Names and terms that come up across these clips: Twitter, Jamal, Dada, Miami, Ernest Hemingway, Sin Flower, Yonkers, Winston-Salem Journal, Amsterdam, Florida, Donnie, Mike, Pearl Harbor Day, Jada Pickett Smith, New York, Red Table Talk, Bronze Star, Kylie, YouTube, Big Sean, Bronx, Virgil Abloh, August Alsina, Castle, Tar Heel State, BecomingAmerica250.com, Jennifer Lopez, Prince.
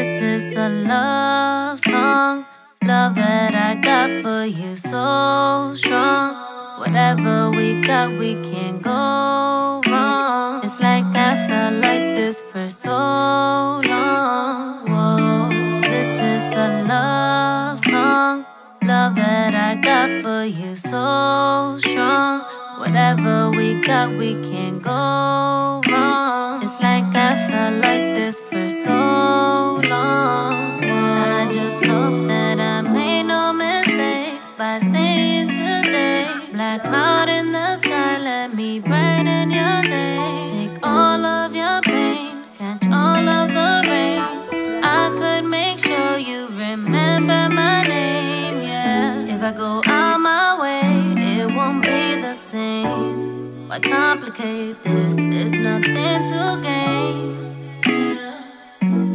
This is a love song, love that I got for you, so strong. Whatever we got, we can't go wrong. It's like I felt like this for so long. Whoa, this is a love song, love that I got for you, so strong. Whatever we got, we can't go wrong. It's like I felt like this for so long. I just hope that I made no mistakes by staying today. Black cloud in the sky, let me brighten your day. Take all of your pain, catch all of the rain. I could make sure you remember my name, yeah. If I go out my way, it won't be the same. Why complicate this? There's nothing to gain. Yeah.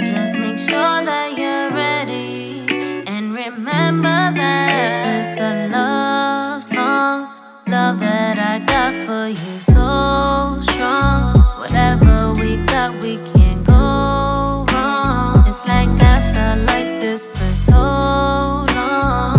Just make sure that you're ready and remember that this is a love song, love that I got for you, so strong. Whatever we got, we can't go wrong. It's like I felt like this for so long.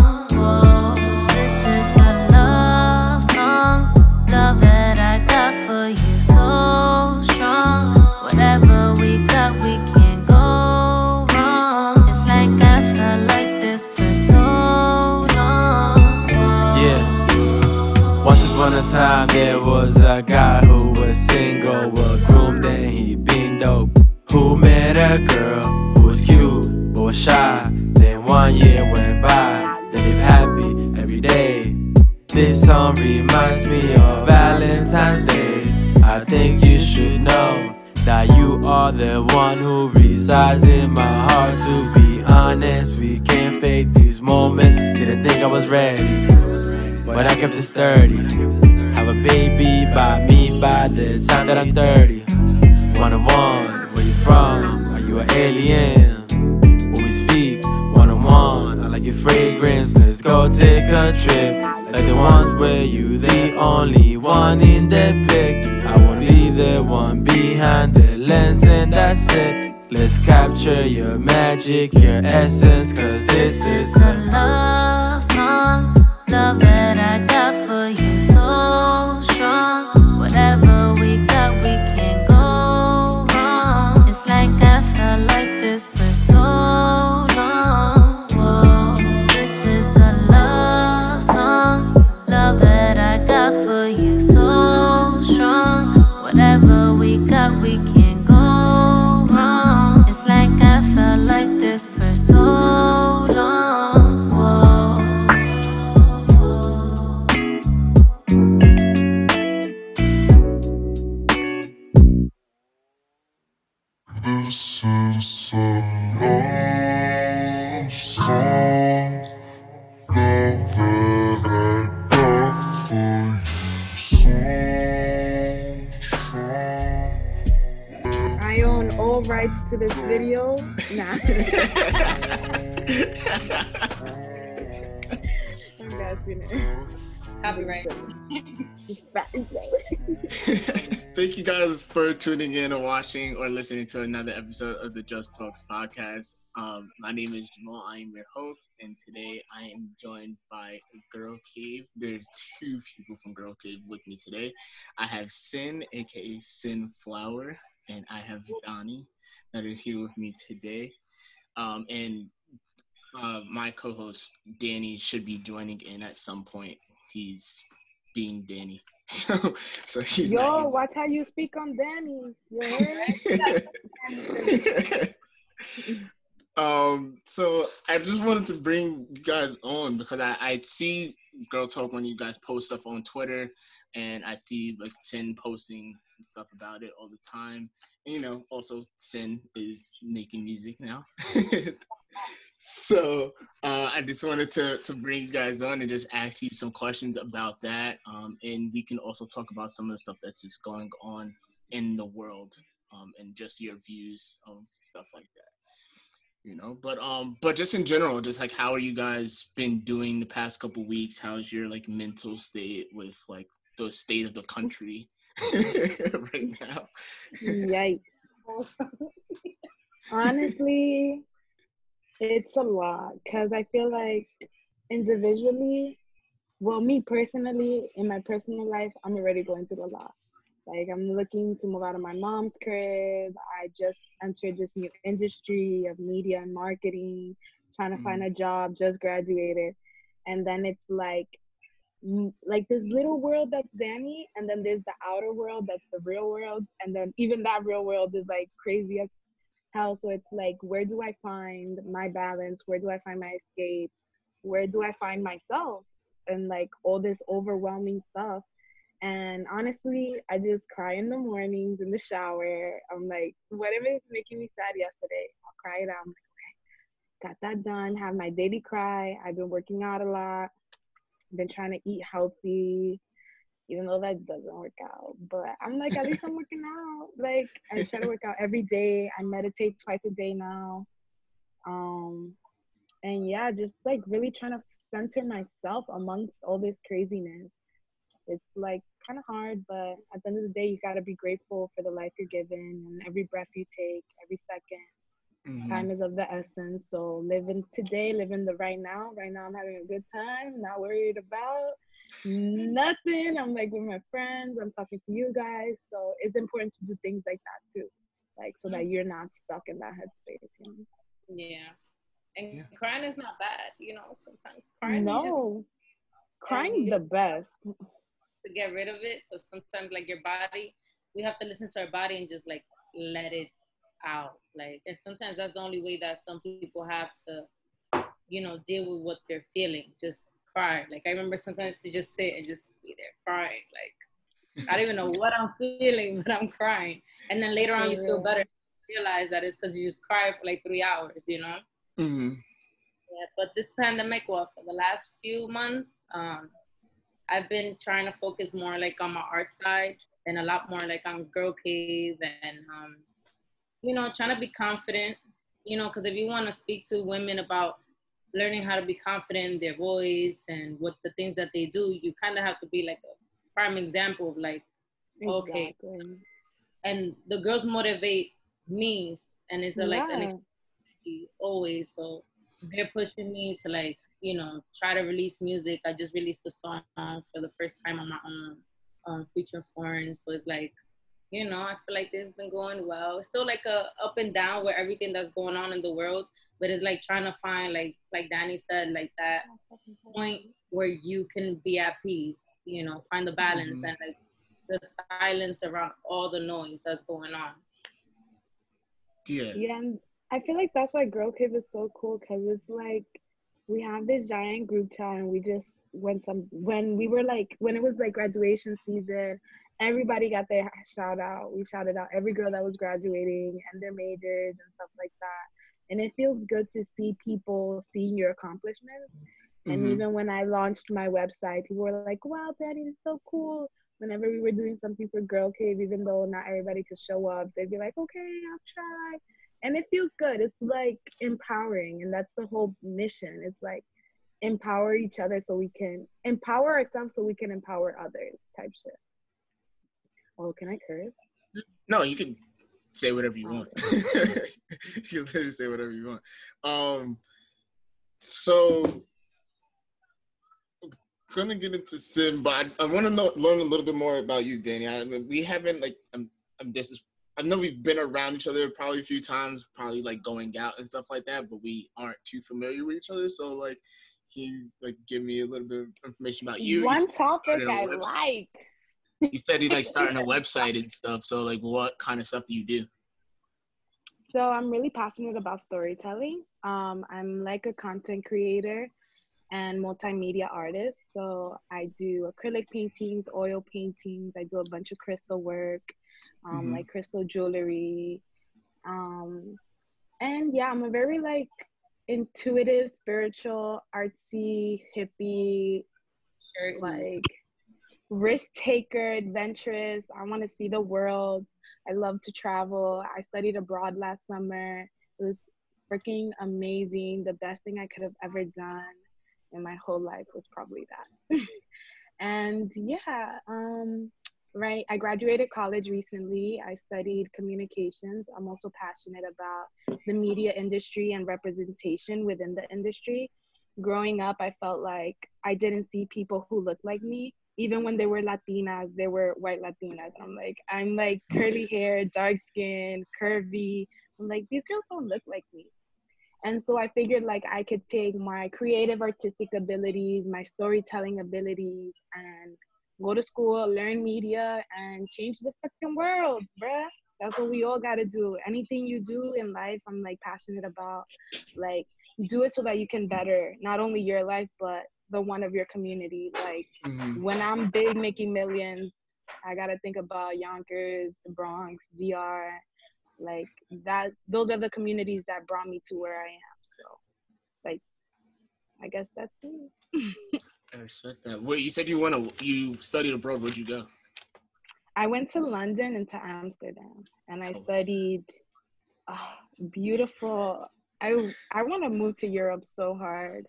Once upon a time, there was a guy who was single, a groom, then he been dope. Who met a girl who was cute but was shy. Then 1 year went by, they live happy every day. This song reminds me of Valentine's Day. I think you should know that you are the one who resides in my heart. To be honest, we can't fake these moments. Didn't think I was ready, but I kept it sturdy. Have a baby by me by the time that I'm 30. One-on-one, where you from? Are you an alien? When we speak, one-on-one, I like your fragrance. Let's go take a trip, like the ones where you the only one in the pic. I won't be the one behind the lens, and that's it. Let's capture your magic, your essence, cause this is a love song, love that I got for you, so strong. Whatever we got, we can't go wrong. It's like I felt like this for so long. Whoa, this is a love song, love that I got for you, so strong. Whatever we got, we can't go wrong. It's like I felt like this for so long. This is a love song, love that I got for you, so strong. I own all rights to this video. Nah. I'm asking it. Copyright. Thank you guys for tuning in or watching or listening to another episode of the Just Talks podcast. My name is Jamal. I am your host, and today I am joined by Girl Cave. There's two people from Girl Cave with me today. I have Sin, aka Sin Flower, and I have Donnie that are here with me today. And my co-host Danny should be joining in at some point. He's being Danny, so he's. Yo, watch how you speak on Danny. Yeah. So I just wanted to bring you guys on because I see Girl Talk when you guys post stuff on Twitter, and I see like Sin posting stuff about it all the time. And, you know, also Sin is making music now. So I just wanted to bring you guys on and just ask you some questions about that. And we can also talk about some of the stuff that's just going on in the world and just your views on stuff like that, you know. But just in general, just like how are you guys been doing the past couple of weeks? How's your like mental state with like the state of the country right now? Yikes. Honestly... It's a lot, because I feel like individually, well, me personally, in my personal life, I'm already going through a lot. Like, I'm looking to move out of my mom's crib. I just entered this new industry of media and marketing, trying to find a job, just graduated. And then it's like this little world that's Danny, and then there's the outer world that's the real world. And then even that real world is like crazy as hell. So it's like, where do I find my balance? Where do I find my escape? Where do I find myself? And like all this overwhelming stuff. And honestly, I just cry in the mornings in the shower. I'm like, whatever is making me sad yesterday, I'll cry it out. I'm like, okay, got that done. Have my daily cry. I've been working out a lot. I've been trying to eat healthy, even though that doesn't work out. But I'm like, at least I'm working out. Like, I try to work out every day. I meditate twice a day now. And yeah, just like really trying to center myself amongst all this craziness. It's like kind of hard, but at the end of the day, you got to be grateful for the life you're given and every breath you take, every second. Mm-hmm. Time is of the essence. So living today, living the right now. Right now, I'm having a good time, not worried about nothing. I'm like with my friends, I'm talking to you guys. So it's important to do things like that too, like so that you're not stuck in that headspace. You know? Yeah. And crying is not bad, you know, sometimes crying. No, crying the best. To get rid of it. So sometimes like your body, we have to listen to our body and just like let it out. Like, and sometimes that's the only way that some people have to, you know, deal with what they're feeling. Just cry. Like, I remember sometimes to just sit and just be there crying. Like, I don't even know what I'm feeling, but I'm crying. And then later on you feel better. You realize that it's because you just cried for like 3 hours, you know? Mm-hmm. Yeah, but this pandemic, well, for the last few months, I've been trying to focus more like on my art side and a lot more like on Girl Cave and, you know, trying to be confident, you know, because if you want to speak to women about learning how to be confident in their voice and what the things that they do, you kind of have to be like a prime example of like, okay. Exactly. And the girls motivate me and it's like an experience always. So they're pushing me to like, you know, try to release music. I just released a song for the first time on my own, featuring Foreign. So it's like, you know, I feel like this has been going well. It's still like a up and down with everything that's going on in the world, but it's like trying to find like Danny said, like that point where you can be at peace, you know, find the balance and like the silence around all the noise that's going on. Yeah. Yeah, I feel like that's why Girl Cave is so cool, because it's like, we have this giant group chat, and we just when it was like graduation season, everybody got their shout out. We shouted out every girl that was graduating and their majors and stuff like that. And it feels good to see people seeing your accomplishments. And even when I launched my website, people were like, "Wow, Danny, it's so cool." Whenever we were doing something for Girl Cave, even though not everybody could show up, they'd be like, "Okay, I'll try." And it feels good. It's like empowering. And that's the whole mission. It's like empower each other so we can empower ourselves so we can empower others type shit. Oh, can I curse? No, you can say whatever you want. You can literally say whatever you want. So going to get into Sin, but I want to learn a little bit more about you, Danny. I mean, we haven't like, I know we've been around each other probably a few times, probably like going out and stuff like that, but we aren't too familiar with each other. So like, can you like give me a little bit of information about you? One topic I like. You said you like starting a website and stuff. So like, what kind of stuff do you do? So I'm really passionate about storytelling. I'm like a content creator and multimedia artist. So I do acrylic paintings, oil paintings. I do a bunch of crystal work. Like crystal jewelry, and yeah, I'm a very like intuitive, spiritual, artsy, hippie, like risk taker, adventurous. I want to see the world. I love to travel. I studied abroad last summer. It was freaking amazing. The best thing I could have ever done in my whole life was probably that. And yeah, right? I graduated college recently. I studied communications. I'm also passionate about the media industry and representation within the industry. Growing up, I felt like I didn't see people who looked like me. Even when they were Latinas, they were white Latinas. I'm like curly hair, dark skin, curvy. I'm like, these girls don't look like me. And so I figured like I could take my creative artistic abilities, my storytelling abilities, and go to school, learn media, and change the fucking world, bruh. That's what we all gotta do. Anything you do in life, I'm like passionate about. Like, do it so that you can better not only your life, but the one of your community. Like, when I'm big making millions, I gotta think about Yonkers, the Bronx, DR. Like, that, those are the communities that brought me to where I am. So, like, I guess that's it. I respect that. Wait, you said you studied abroad. Where'd you go? I went to London and to Amsterdam, and I studied beautiful. I want to move to Europe so hard.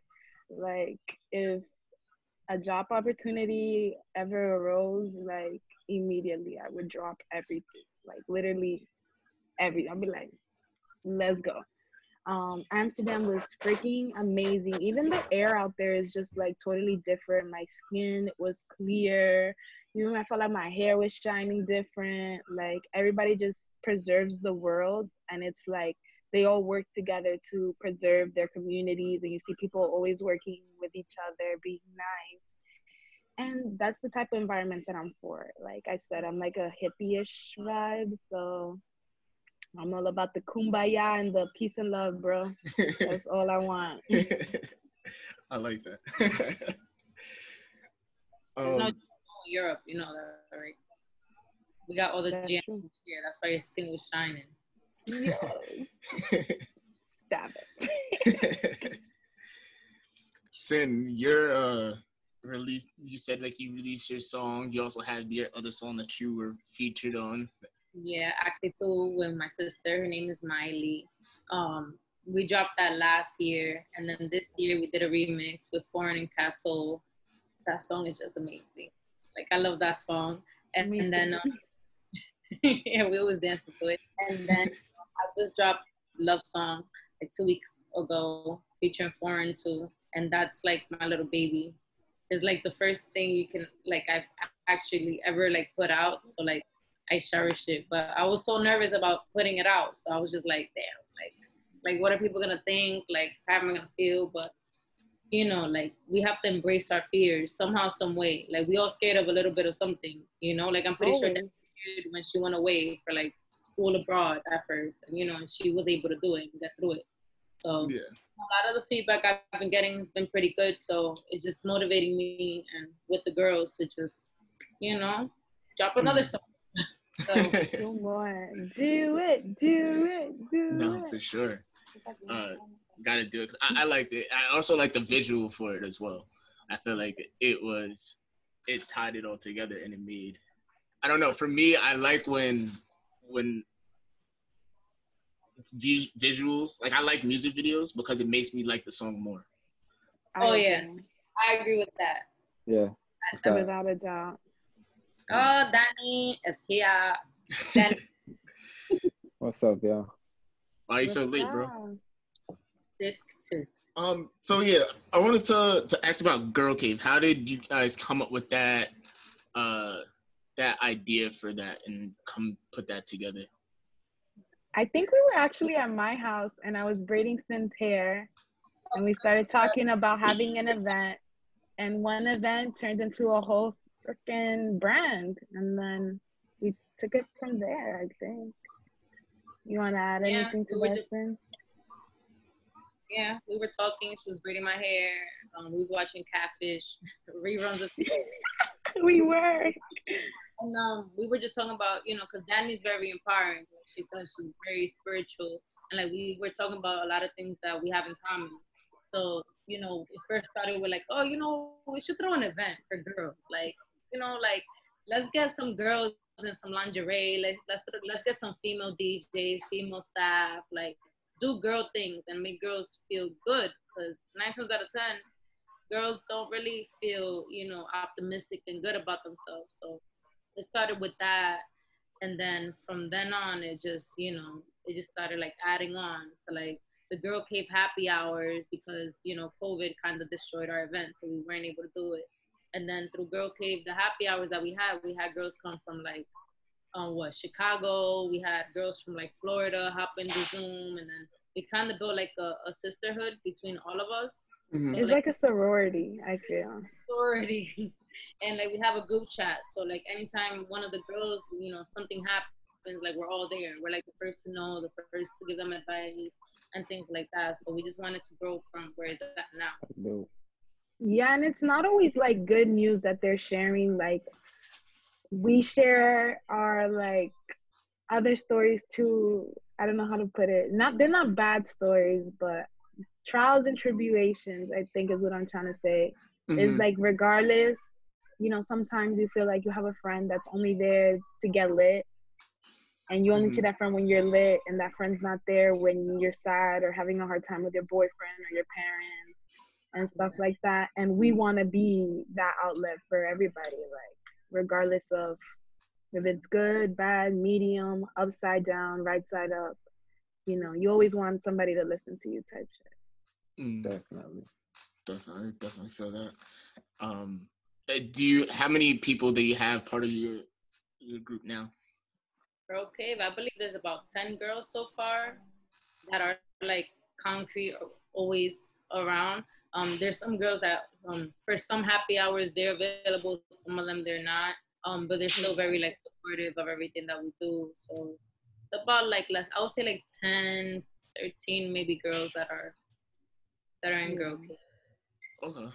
Like, if a job opportunity ever arose, like, immediately I would drop everything. Like, literally everything. I'd be like, let's go. Amsterdam was freaking amazing. Even the air out there is just like totally different. My skin was clear. You know, I felt like my hair was shining different. Like, everybody just preserves the world, and it's like they all work together to preserve their communities, and you see people always working with each other, being nice. And that's the type of environment that I'm for. Like I said, I'm like a hippie-ish vibe, so I'm all about the kumbaya and the peace and love, bro. That's all I want. I like that. There's no Europe, you know that, right? We got all the gems here. That's why your skin was shining. Yo. Stop it. Sin, your release, you said like you released your song. You also had your other song that you were featured on. Yeah, Actitud with my sister. Her name is Miley. We dropped that last year, and then this year we did a remix with Foreign and Castle. That song is just amazing. Like, I love that song. And then yeah, we always dance to it. And then I just dropped Love Song like 2 weeks ago, featuring Foreign too. And that's like my little baby. It's like the first thing you can, like, I've actually ever like put out. So like, I cherished it, but I was so nervous about putting it out. So I was just like, damn, like what are people gonna think? Like, how am I gonna feel? But you know, like, we have to embrace our fears somehow, some way. Like, we all scared of a little bit of something, you know? Like, I'm pretty sure that when she went away for like school abroad at first, and you know, she was able to do it and get through it. So yeah, a lot of the feedback I've been getting has been pretty good. So it's just motivating me and with the girls to just, you know, drop another song. So, come on, do it. No, for sure. Gotta do it. I liked it. I also like the visual for it as well. I feel like it tied it all together, and it made, I don't know, for me, I like when visuals, like, I like music videos because it makes me like the song more. Oh yeah, I agree with that. Yeah, without a doubt. Oh, Danny is here. Danny. What's up, y'all? Why are you so late, bro? So yeah, I wanted to ask about Girl Cave. How did you guys come up with that that idea for that and come put that together? I think we were actually at my house, and I was braiding Sin's hair, and we started talking about having an event, and one event turned into a whole freaking brand, and then we took it from there. I think you want to add anything to that? Yeah, we were talking. She was braiding my hair. We was watching Catfish reruns of. We were. And we were just talking about, you know, because Danny's very empowering. She says she's very spiritual, and like, we were talking about a lot of things that we have in common. So, you know, it first started with like, oh, you know, we should throw an event for girls. Like, you know, like, let's get some girls and some lingerie. Let's get some female DJs, female staff, like, do girl things and make girls feel good, because 9 times out of 10, girls don't really feel, you know, optimistic and good about themselves. So it started with that. And then from then on, it just, you know, it just started like adding on to like the Girl Cave happy hours because, you know, COVID kind of destroyed our event. So we weren't able to do it. And then through Girl Cave, the happy hours that we had girls come from like, Chicago. We had girls from like Florida hop into Zoom. And then we kind of built like a sisterhood between all of us. Mm-hmm. So, it's like a sorority, I feel. Sorority. And like we have a group chat. So like anytime one of the girls, you know, something happens, like we're all there. We're like the first to know, the first to give them advice and things like that. So we just wanted to grow from where it's at now. Yeah, and it's not always like good news that they're sharing. Like we share our like other stories too. I don't know how to put it. They're not bad stories, but trials and tribulations, I think is what I'm trying to say. Mm-hmm. It's like regardless, you know, sometimes you feel like you have a friend that's only there to get lit. And you only mm-hmm. see that friend when you're lit, and that friend's not there when you're sad or having a hard time with your boyfriend or your parents and stuff like that. And we want to be that outlet for everybody, like regardless of if it's good, bad, medium, upside down, right side up. You know, you always want somebody to listen to you type shit. Mm. Definitely feel that. How many people do you have part of your group now? Girl Cave, I believe there's about 10 girls so far that are like concrete, always around. There's some girls that for some happy hours they're available, some of them they're not. But they're still very like supportive of everything that we do. So it's about like less, I would say like 10, 13 maybe girls that are in Girl Cave. Okay.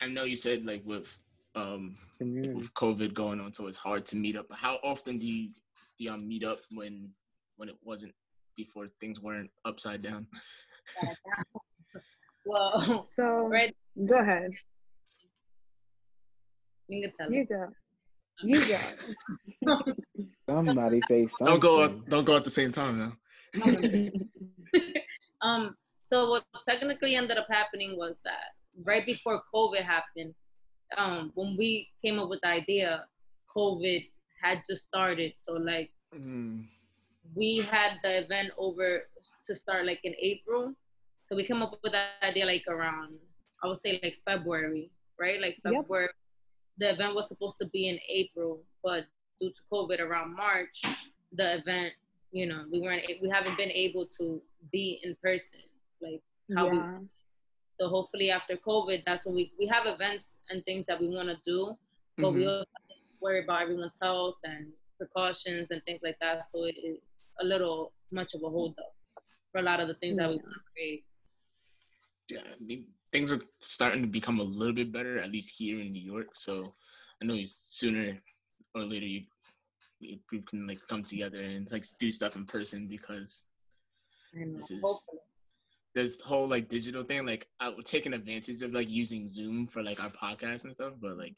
I know you said like with COVID going on, so it's hard to meet up. But how often do y'all meet up when it wasn't before things weren't upside down? Well, so Red, go ahead. You can tell. You go. Somebody say something. Don't go at the same time now. So what technically ended up happening was that right before COVID happened, when we came up with the idea, COVID had just started. So like we had the event over to start like in April. So we came up with that idea like around, I would say like February, right? Like February. Yep. The event was supposed to be in April, but due to COVID around March, the event, you know, we haven't been able to be in person. Like so hopefully after COVID, that's when we have events and things that we want to do, but we also worry about everyone's health and precautions and things like that. So it is a little much of a hold up for a lot of the things that we want to create. Yeah, I mean, things are starting to become a little bit better, at least here in New York. So I know sooner or later your group can like come together and like do stuff in person because this whole like digital thing, like we're taking advantage of like using Zoom for like our podcast and stuff, but like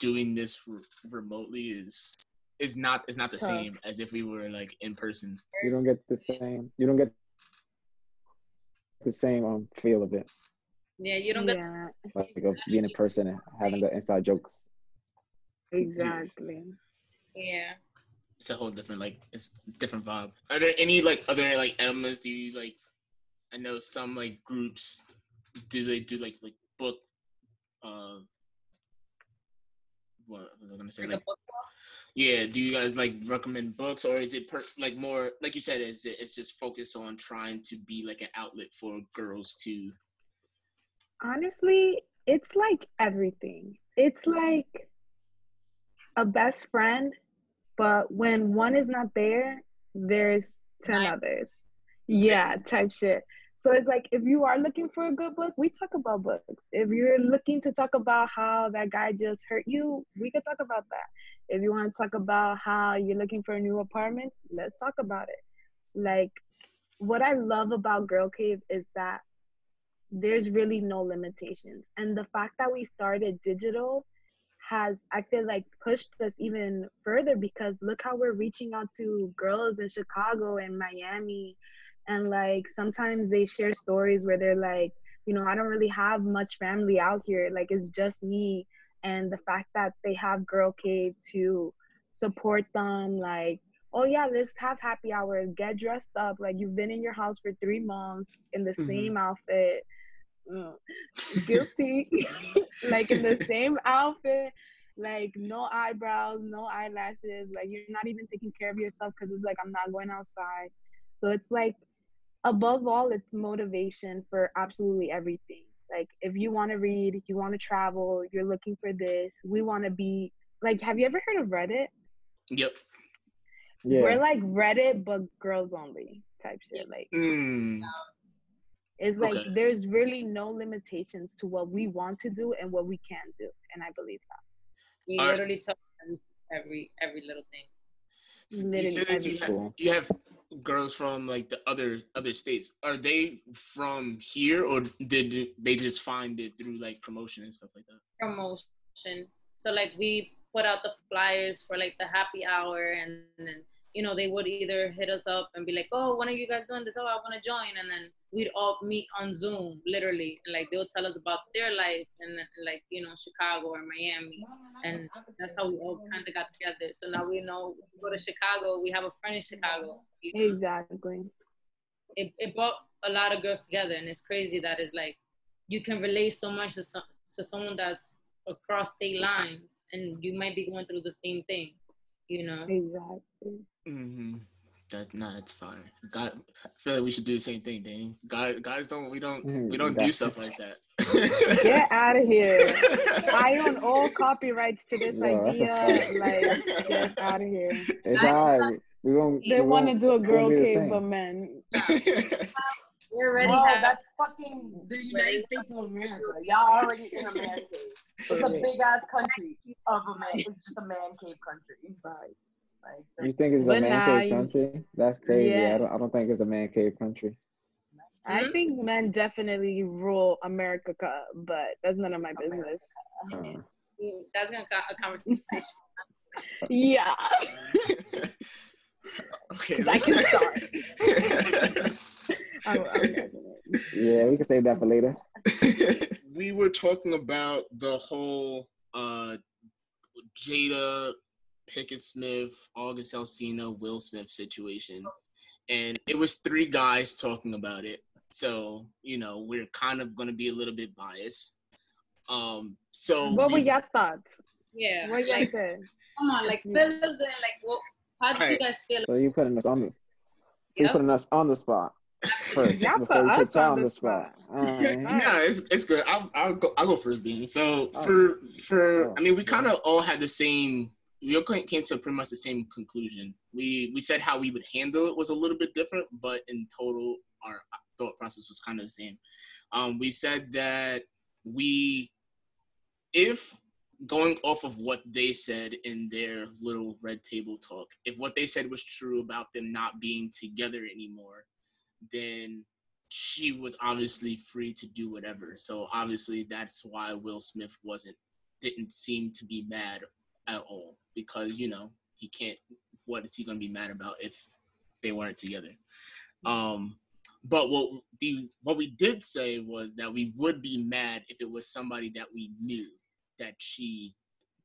doing this remotely is not the same as if we were like in person. You don't get the same. You don't get the same feel of it. Yeah, you don't get like to go being in person and having the inside jokes. Exactly. Yeah. It's a whole different different vibe. Are there any like other like elements? Do you like? I know some like groups do they do like book? What was I gonna say? Like, yeah. Do you guys like recommend books, or is it like more like you said? It's just focused on trying to be like an outlet for girls to. Honestly, it's like everything. It's like a best friend, but when one is not there, there's 10 others. Yeah, type shit. So it's like if you are looking for a good book, we talk about books. If you're looking to talk about how that guy just hurt you, we could talk about that. If you want to talk about how you're looking for a new apartment, let's talk about it. Like, what I love about Girl Cave is that there's really no limitations. And the fact that we started digital has, I feel like, pushed us even further because look how we're reaching out to girls in Chicago and Miami. And like, sometimes they share stories where they're like, you know, I don't really have much family out here. Like, it's just me and the fact that they have Girl Cave to support them, like, oh yeah, let's have happy hour, get dressed up, like you've been in your house for 3 months in the same outfit, guilty, like in the same outfit, like no eyebrows, no eyelashes, like you're not even taking care of yourself because it's like, I'm not going outside. So it's like, above all, it's motivation for absolutely everything. Like if you want to read, if you want to travel, you're looking for this, we want to be like, have you ever heard of Reddit? Yep. Yeah. We're like Reddit, but girls only type shit. Like, it's like, okay, there's really no limitations to what we want to do and what we can do. And I believe that. You literally tell them every little thing. Literally, you said that you have girls from like the other states. Are they from here, or did they just find it through like promotion and stuff like that? Promotion. So like we put out the flyers for like the happy hour, and then, you know, they would either hit us up and be like, oh, when are you guys doing this? Oh, I want to join. And then we'd all meet on Zoom, literally. And like, they'll tell us about their life and then, like, you know, Chicago or Miami. And that's how we all kind of got together. So now we know we go to Chicago, we have a friend in Chicago. You know? Exactly. It brought a lot of girls together. And it's crazy that it's like, you can relate so much to someone that's across state lines, and you might be going through the same thing, you know? Exactly. Mm-hmm. That's fire. God, I feel like we should do the same thing, Danny. Guys don't do stuff like that. Get out of here. I own all copyrights to this idea. Like, get out of here. It's all right. They want to do a girl cave, but men. We're already that's fucking the United States of America. Y'all already in America. It's a big ass country of America. It's just a man cave country. Right. Like, you think it's a man cave country? That's crazy. Yeah. I don't think it's a man cave country. I think men definitely rule America, but that's none of my business. That's gonna a conversation. Yeah. Okay. I can start. Yeah, we can save that for later. We were talking about the whole Jada Pickett Smith, August Alsina, Will Smith situation, and it was three guys talking about it. So, you know, we're kind of going to be a little bit biased. So what were your thoughts? Yeah, what y'all said? Come on, like, fill us in. Like, how did you guys feel? So you're putting us on the spot. First, y'all put us on the spot. Right. No, it's good. I'll go first, Dean. So I mean, we kind of all had the same. We all came to pretty much the same conclusion. We said how we would handle it was a little bit different, but in total, our thought process was kind of the same. We said that if going off of what they said in their little Red Table Talk, if what they said was true about them not being together anymore, then she was obviously free to do whatever. So obviously that's why Will Smith didn't seem to be mad at all, because, you know, he can't, what is he going to be mad about if they weren't together? But what we did say was that we would be mad if it was somebody that we knew that she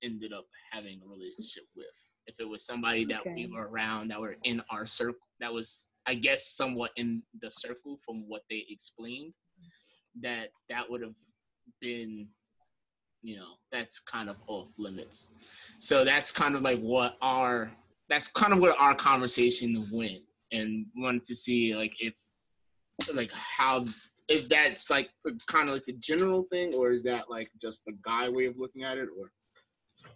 ended up having a relationship with. If it was somebody that we were around, that were in our circle, that was, I guess, somewhat in the circle from what they explained, that would have been, you know, that's kind of off limits. So that's kind of like where our conversation went, and wanted to see like if that's like kind of like the general thing, or is that like just the guy way of looking at it? Or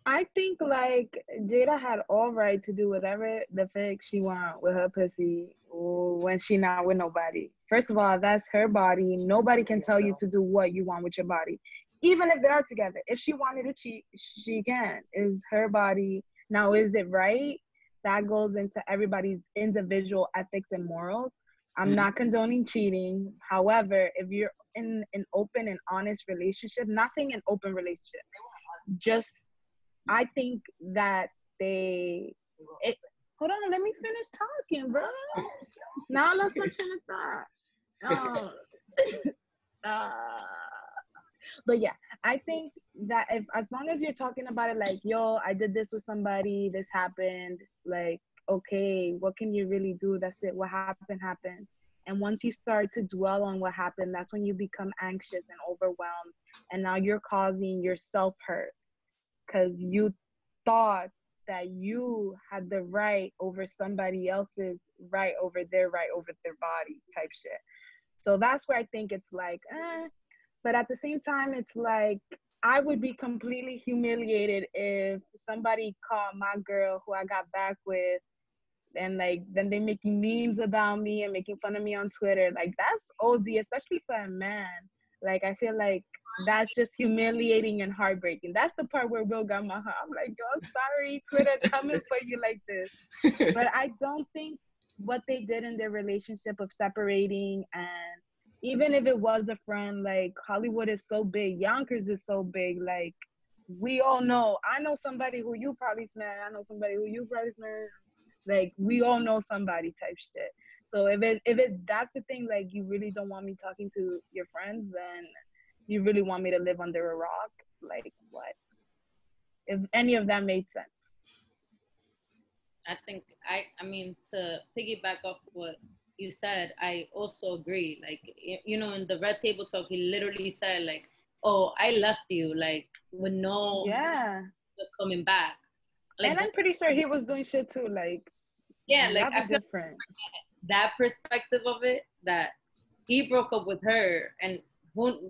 I think like Jada had all right to do whatever the fuck she want with her pussy when she not with nobody. First of all, that's her body. Nobody can tell you to do what you want with your body. Even if they are together, if she wanted to cheat, she can. It's her body. Now, is it right? That goes into everybody's individual ethics and morals. I'm not condoning cheating. However, if you're in an open and honest relationship, not saying an open relationship, just, I think that hold on, let me finish talking, bro. Now let's switch into that. But yeah, I think that if, as long as you're talking about it like, yo, I did this with somebody, this happened, like, okay, what can you really do? That's it. What happened, happened. And once you start to dwell on what happened, that's when you become anxious and overwhelmed. And now you're causing yourself hurt because you thought that you had the right over somebody else's right over their body type shit. So that's where I think it's like, But at the same time, it's like, I would be completely humiliated if somebody caught my girl who I got back with and like, then they making memes about me and making fun of me on Twitter. Like, that's OD, especially for a man. Like, I feel like that's just humiliating and heartbreaking. That's the part where Will got my heart. I'm like, yo, sorry, Twitter coming for you like this. But I don't think what they did in their relationship of separating, and even if it was a friend, like, Hollywood is so big. Yonkers is so big. Like, we all know. I know somebody who you probably smell. I know somebody who you probably smell. Like, we all know somebody type shit. So if it that's the thing, like, you really don't want me talking to your friends, then you really want me to live under a rock? Like, what? If any of that made sense. I think, I mean, to piggyback off what you said, I also agree. Like, you know, in the Red Table Talk, he literally said, like, oh, I left you, like, with no coming back. Like, and I'm pretty sure he was doing shit too, like, yeah, like, I feel different. That perspective of it, that he broke up with her, and,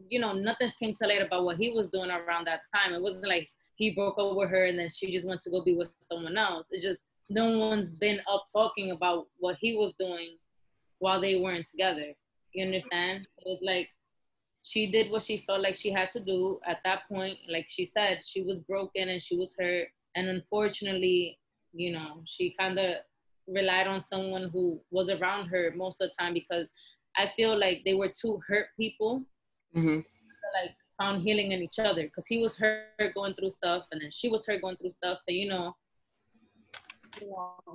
you know, nothing's came to light about what he was doing around that time. It wasn't like he broke up with her and then she just went to go be with someone else. It's just no one's been up talking about what he was doing while they weren't together. You understand? It was like, she did what she felt like she had to do at that point. Like she said, she was broken and she was hurt. And unfortunately, you know, she kind of relied on someone who was around her most of the time, because I feel like they were two hurt people. Mm-hmm. Like, found healing in each other, because he was hurt going through stuff, and then she was hurt going through stuff. And, you know,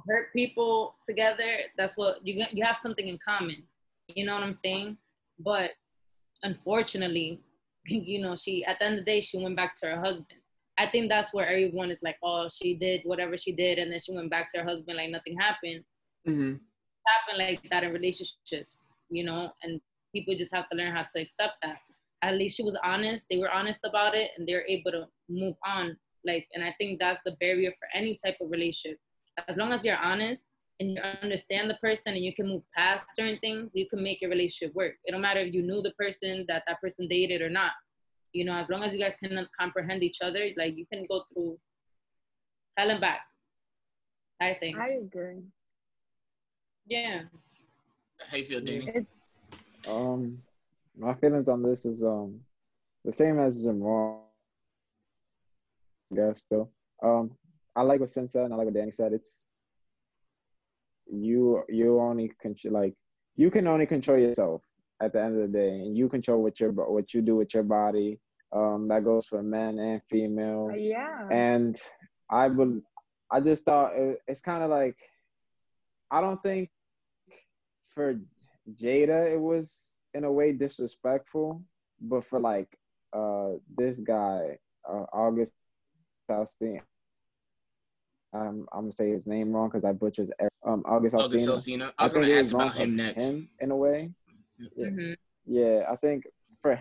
hurt people together, that's what you have something in common. You know what I'm saying? But unfortunately, you know, she, at the end of the day, she went back to her husband. I think that's where everyone is like, oh, she did whatever she did, and then she went back to her husband like nothing happened. Mm-hmm. It happened like that in relationships, you know, and people just have to learn how to accept that. At least she was honest. They were honest about it, and they were able to move on. Like, and I think that's the barrier for any type of relationship. As long as you're honest and you understand the person and you can move past certain things, you can make your relationship work. It don't matter if you knew the person that person dated or not. You know, as long as you guys can comprehend each other, like, you can go through hell and back, I think. I agree. Yeah. How you feel, Danny? My feelings on this is the same as Jamal, I guess, though. I like what Sin said, and I like what Danny said. It's you can only control yourself at the end of the day, and you control what you do with your body. That goes for men and females. Yeah. And I just thought it's kind of like, I don't think for Jada it was in a way disrespectful, but for like this guy, August Alsina. I'm gonna say his name wrong because I butchers. August Alsina. I was gonna ask about him next. Him, in a way, yeah. Mm-hmm. Yeah, I think for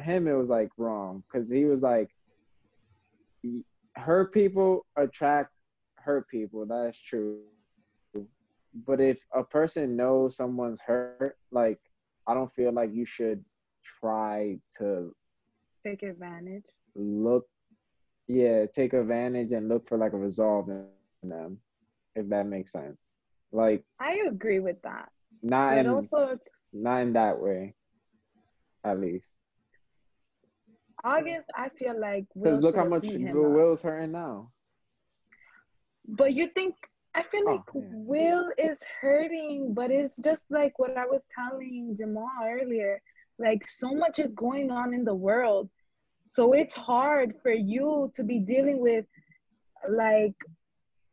him it was like wrong, because he was like, hurt people attract hurt people. That's true. But if a person knows someone's hurt, like, I don't feel like you should try to take advantage. Take advantage and look for like a resolve in them, if that makes sense. Like, I agree with that. Not in that way, at least. August, I feel like, because look how much Will's hurting now. But you think, I feel like Will is hurting, but it's just like what I was telling Jamal earlier. Like, so much is going on in the world. So it's hard for you to be dealing with, like,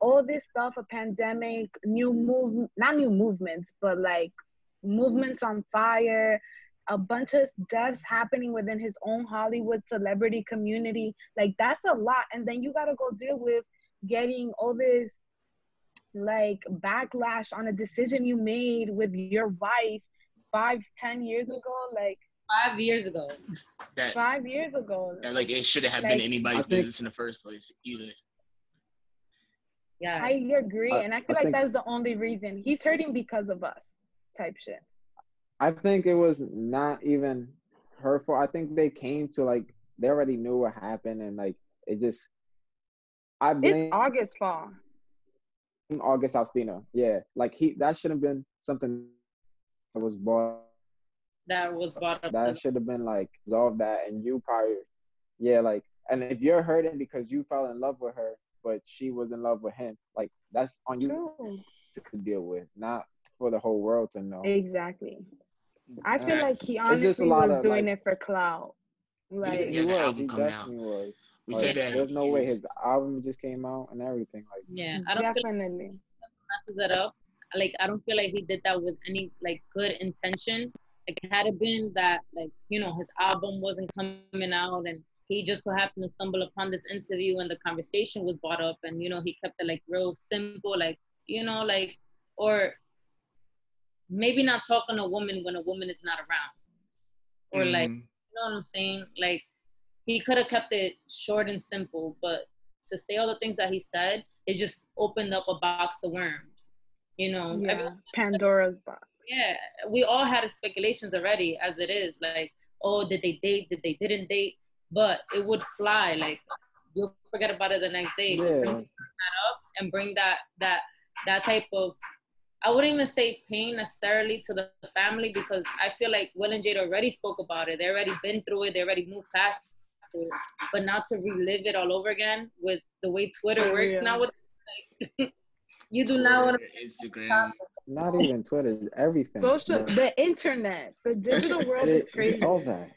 all this stuff, a pandemic, movements on fire, a bunch of deaths happening within his own Hollywood celebrity community. Like, that's a lot. And then you got to go deal with getting all this, like, backlash on a decision you made with your wife 5-10 years ago. Like, 5 years ago. That, 5 years ago. That, like, it shouldn't have been anybody's business in the first place either. Yeah, I agree. And I feel like that's the only reason. He's hurting because of us type shit. I think it was not even her fault. I think they came to, like, they already knew what happened, and, like, it just, I blame... It's August's fault. August Alsina, yeah. Like, that should have been something that was bought. That was bought up. That should have been, like, resolved that, and you probably, yeah, like, and if you're hurting because you fell in love with her, but she was in love with him, like, that's on you to deal with, not for the whole world to know. Exactly. I feel like he honestly was doing it for clout. Like, he was. He definitely was. We said that there's no way his album just came out and everything. Like, yeah, I don't definitely messes it up. Like, I don't feel like he did that with any, like, good intention. Like, had it been that, like, you know, his album wasn't coming out and he just so happened to stumble upon this interview and the conversation was brought up, and, you know, he kept it, like, real simple, like, you know, like, or maybe not talking to a woman when a woman is not around, or like, you know what I'm saying? Like, he could have kept it short and simple, but to say all the things that he said, it just opened up a box of worms, you know? Yeah, Pandora's box. Yeah, we all had speculations already as it is, like, oh, did they date? Did they didn't date? But it would fly, like, you'll forget about it the next day. Yeah. Bring that up and bring that type of, I wouldn't even say pain necessarily to the family, because I feel like Will and Jada already spoke about it. They already been through it. They already moved past it. But not to relive it all over again with the way Twitter works now. With, like, you do not want to Instagram. Not even Twitter. Everything. Social, the internet, the digital world is crazy. All that.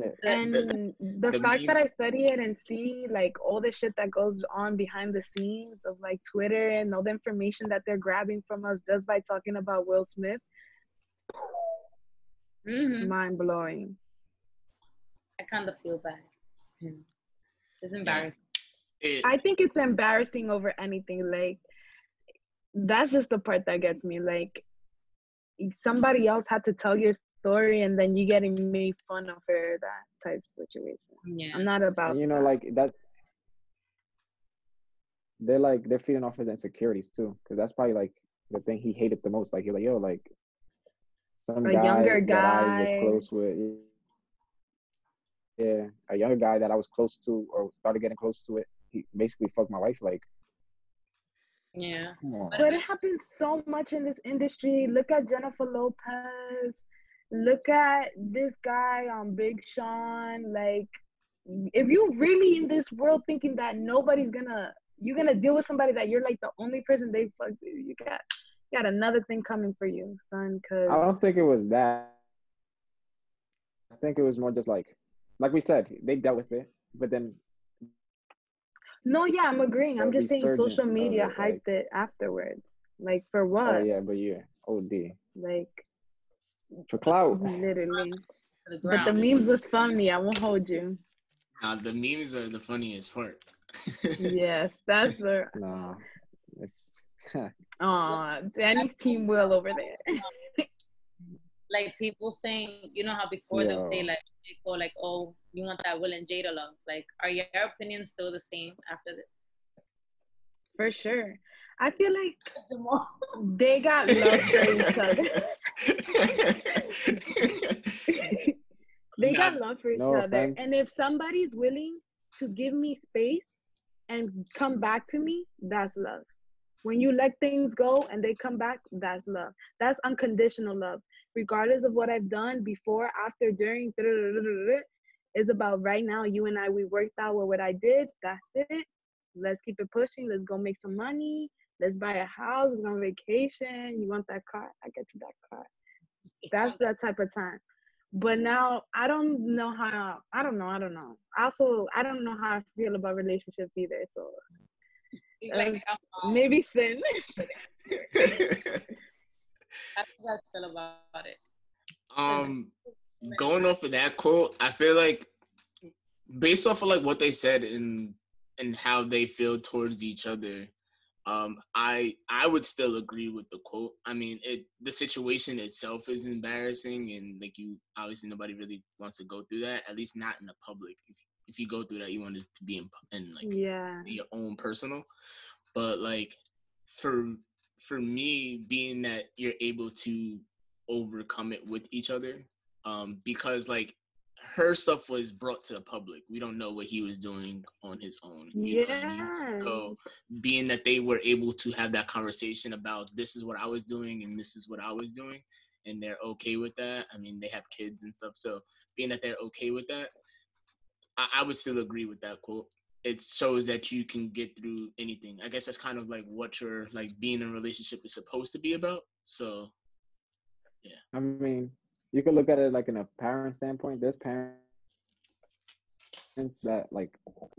Yeah. And the fact that I study it and see, like, all the shit that goes on behind the scenes of, like, Twitter and all the information that they're grabbing from us just by talking about Will Smith, mind-blowing. I kind of feel bad. It's embarrassing. I think it's embarrassing over anything. Like, that's just the part that gets me. Like, somebody else had to tell your story, and then you getting made fun of her, that type of situation. Yeah. I'm not about, you know, that. Like, that. They're like, they're feeding off his insecurities too, because that's probably, like, the thing he hated the most. Like, you're like, yo, like, some younger guy that I was close with. Yeah, a younger guy that I was close to, or started getting close to it. He basically fucked my life, like. Yeah. But it happens so much in this industry. Look at Jennifer Lopez. Look at this guy on Big Sean. Like, if you really in this world thinking that nobody's gonna, you're gonna deal with somebody that you're, like, the only person they fucked, you got another thing coming for you, son. Cause I don't think it was that. I think it was more just like we said, they dealt with it, but then. No, yeah, I'm agreeing. I'm just saying social media hyped it afterwards. Like, for what? Oh, yeah, but yeah, OD. Like. For clout, literally. The but the memes was funny. I won't hold you. The memes are the funniest part. Yes, that's the. Nah, it's. Aw, Danny's team Will over there. Like, people saying, you know how before they'll say, like, people like, oh, you want that Will and Jada love? Like, are your opinions still the same after this? For sure. I feel like Jamal, they got love for each other. They got love for each other. Thanks. And if somebody's willing to give me space and come back to me, that's love. When you let things go and they come back, that's love. That's unconditional love. Regardless of what I've done before, after, during, it's about right now, you and I, we worked out what I did. That's it. Let's keep it pushing. Let's go make some money. Let's buy a house. Let's go on vacation. You want that car? I get you that car. That's that type of time. But now I don't know. Also, I don't know how I feel about relationships either. So like, maybe sin. How do you guys feel about it? going off of that quote, I feel like based off of like what they said and how they feel towards each other, I would still agree with the quote. I mean, the situation itself is embarrassing, and like you obviously nobody really wants to go through that. At least not in the public. If you go through that, you want to be in like your own personal. But like for me, being that you're able to overcome it with each other, because like her stuff was brought to the public. We don't know what he was doing on his own. You know what I mean? So being that they were able to have that conversation about this is what I was doing and this is what I was doing, and they're okay with that. I mean, they have kids and stuff. So being that they're okay with that, I would still agree with that quote. It shows that you can get through anything. I guess that's kind of like what your like being in a relationship is supposed to be about. So yeah. I mean, you could look at it like in a parent standpoint. There's parents that like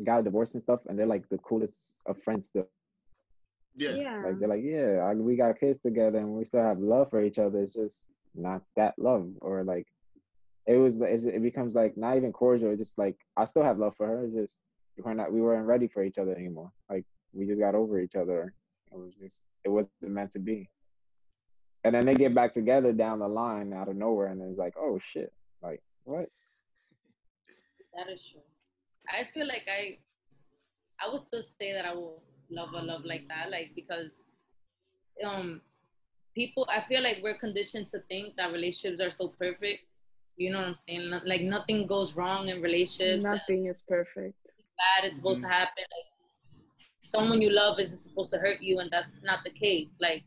got a divorce and stuff, and they're like the coolest of friends still. Yeah. Like they're like, we got kids together, and we still have love for each other. It's just not that love, or like it becomes like not even cordial. It's just like I still have love for her. It's just we weren't ready for each other anymore. Like we just got over each other. It wasn't meant to be. And then they get back together down the line out of nowhere, and it's like, oh shit, like what? That is true. I feel like I would still say that I will love a love like that, like because people, I feel like we're conditioned to think that relationships are so perfect. You know what I'm saying? Like nothing goes wrong in relationships. Nothing is perfect. Bad is supposed to happen. Like someone you love isn't supposed to hurt you, and that's not the case. Like,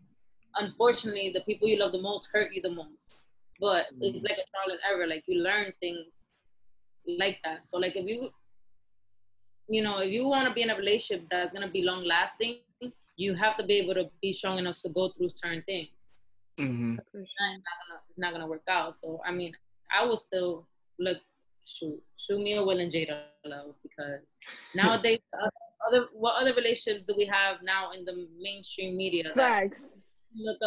unfortunately, the people you love the most hurt you the most. But it's like a trial and error. Like you learn things like that. So like if you want to be in a relationship that's gonna be long lasting, you have to be able to be strong enough to go through certain things. Mm-hmm. It's not gonna work out. So I mean, I will still shoot me a Will and Jada love, because nowadays what other relationships do we have now in the mainstream media? Facts. Look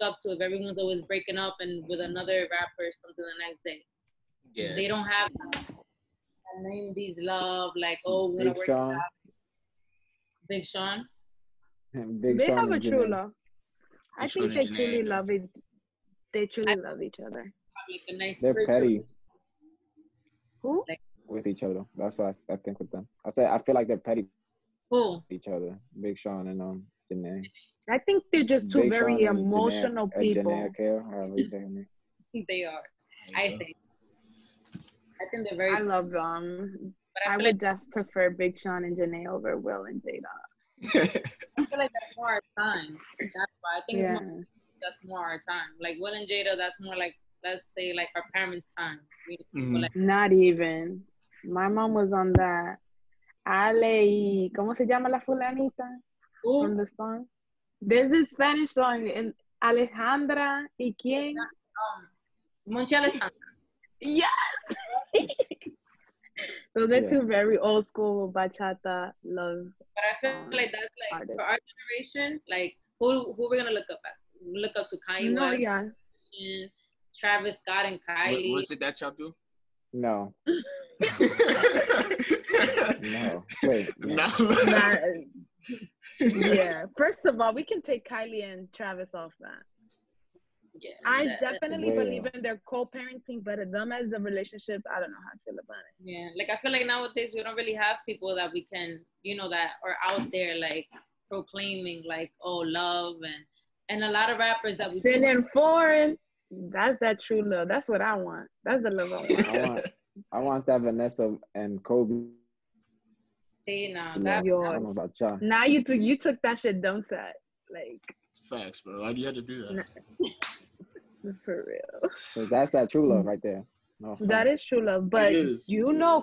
up to if everyone's always breaking up and with another rapper something the next day. Yeah, they don't have these love like we're gonna work out. Big Sean. They have a true love. I think they truly love it. They truly love each other. They're petty. Who? With each other. That's what I think with them. I feel like they're petty. Who? Each other. Big Sean and Janae. I think they're just two very emotional people. They are. I think they're very. I love them. But I would just prefer Big Sean and Janae over Will and Jada. I feel like that's more our time. That's why I think it's more. That's more our time. Like Will and Jada, that's more like, let's say, like our parents' time. Not even. My mom was on that. Ale, ¿cómo se llama la fulanita? Ooh. From the song. There's a Spanish song in Alejandra y quién? Monchi Alessandra. Yes! Those are two very old school bachata love. But I feel like that's like artists. For our generation, like who we're gonna look up at? Look up to Kanye West, Travis Scott and Kylie. Was it that y'all do? No. No. Wait. No. Yeah. First of all, we can take Kylie and Travis off that. Yeah, I definitely believe in their co-parenting, but them as a relationship, I don't know how I feel about it. Yeah, like I feel like nowadays we don't really have people that we can, that are out there like proclaiming like, oh, love and a lot of rappers that we Sin and Foreign. That's that true love. That's what I want. That's the love I want. I want that Vanessa and Kobe. Now you took that shit dumb side. Like facts, bro. Why do you have to do that? For real. So that's that true love right there. No, that is true love. But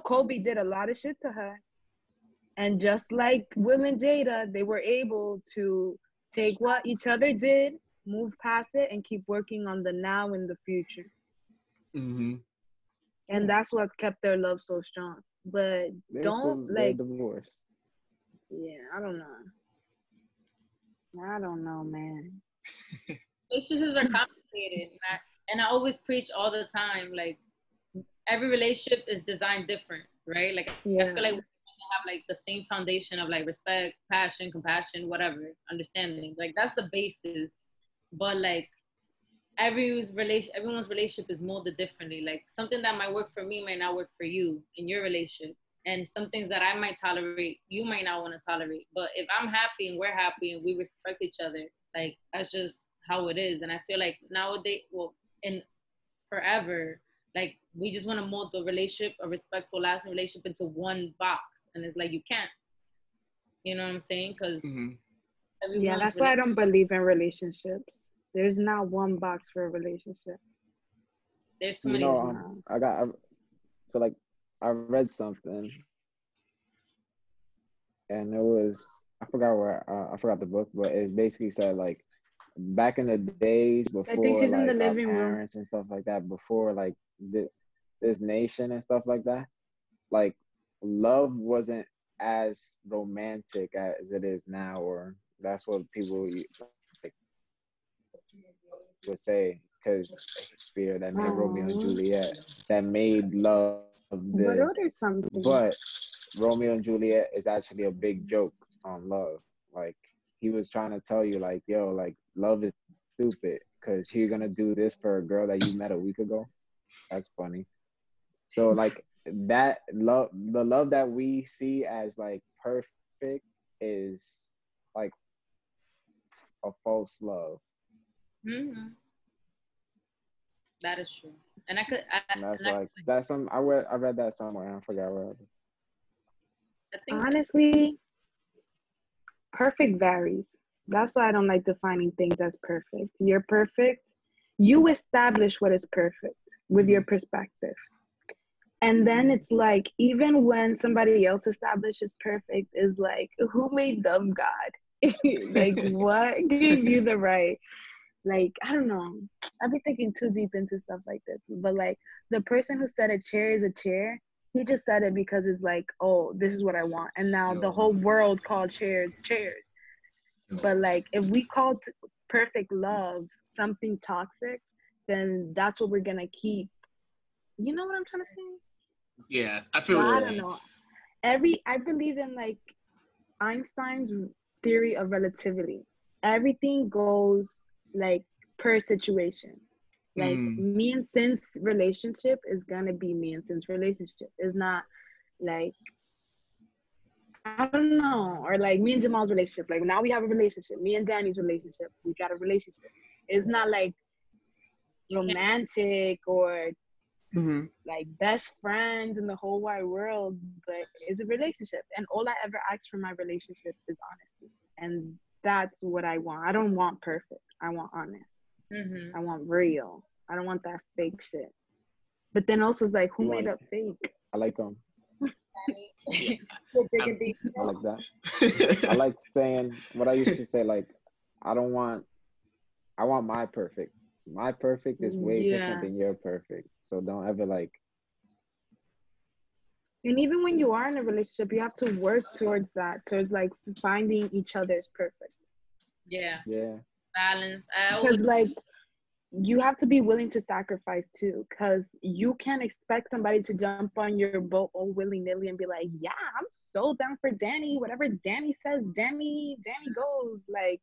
Kobe did a lot of shit to her. And just like Will and Jada, they were able to take what each other did, move past it, and keep working on the now and the future. Mm-hmm. And that's what kept their love so strong. But they're don't like divorce. Yeah, I don't know, man. Relationships are complicated, and I always preach all the time, like every relationship is designed different, right? Like, yeah. I feel like we have like the same foundation of like respect, passion, compassion, whatever, understanding. Like that's the basis. But like everyone's relationship is molded differently. Like something that might work for me might not work for you in your relationship. And some things that I might tolerate, you might not want to tolerate. But if I'm happy and we're happy and we respect each other, like that's just how it is. And I feel like nowadays, well, and forever, like we just want to mold the relationship, a respectful, lasting relationship into one box. And it's like, you can't, you know what I'm saying? Because yeah, that's why I don't believe in relationships. There's not one box for a relationship. There's so many. You know, I read something, and it was, I forgot the book, but it basically said, like, back in the days before, I think she's like, in the living parents room and stuff like that, before, like, this nation and stuff like that, like, love wasn't as romantic as it is now, or that's what people like, would say, because fear that made Romeo and Juliet, that made love this, but Romeo and Juliet is actually a big joke on love. Like, he was trying to tell you, like, yo, like, love is stupid because you're gonna do this for a girl that you met a week ago. That's funny. So like that love, the love that we see as like perfect is like a false love. Mm-hmm. That is true. And that's something I read that somewhere and I forgot where. I think honestly, perfect varies. That's why I don't like defining things as perfect. You're perfect. You establish what is perfect with your perspective. And then it's like, even when somebody else establishes perfect, is like, who made them God? Like, what gave you the right? Like, I don't know. I've been thinking too deep into stuff like this. But, like, the person who said a chair is a chair, he just said it because it's like, oh, this is what I want. And now the whole world called chairs chairs. But, like, if we call perfect love something toxic, then that's what we're going to keep. You know what I'm trying to say? Yeah, I feel like I don't know. I believe in, like, Einstein's theory of relativity. Everything goes, like, per situation. Like, me and Sin's relationship is gonna be me and Sin's relationship. It's not like, I don't know, or like me and Jamal's relationship. Like, now we have a relationship. Me and Danny's relationship, we got a relationship. It's not like romantic or like best friends in the whole wide world, but it's a relationship. And all I ever ask for my relationship is honesty. And that's what I want. I don't want perfect. I want honest. I want real. I don't want that fake shit. But then also, it's like, who made up fake? I like them. I like that. I like saying what I used to say. Like, I want my perfect. My perfect is way different than your perfect. So don't ever like. And even when you are in a relationship, you have to work towards that. So it's like finding each other's perfect. Yeah. Yeah. Balance. Because like, you have to be willing to sacrifice too, because you can't expect somebody to jump on your boat all willy-nilly and be like, yeah, I'm so down for Danny. Whatever Danny says, Danny goes. Like,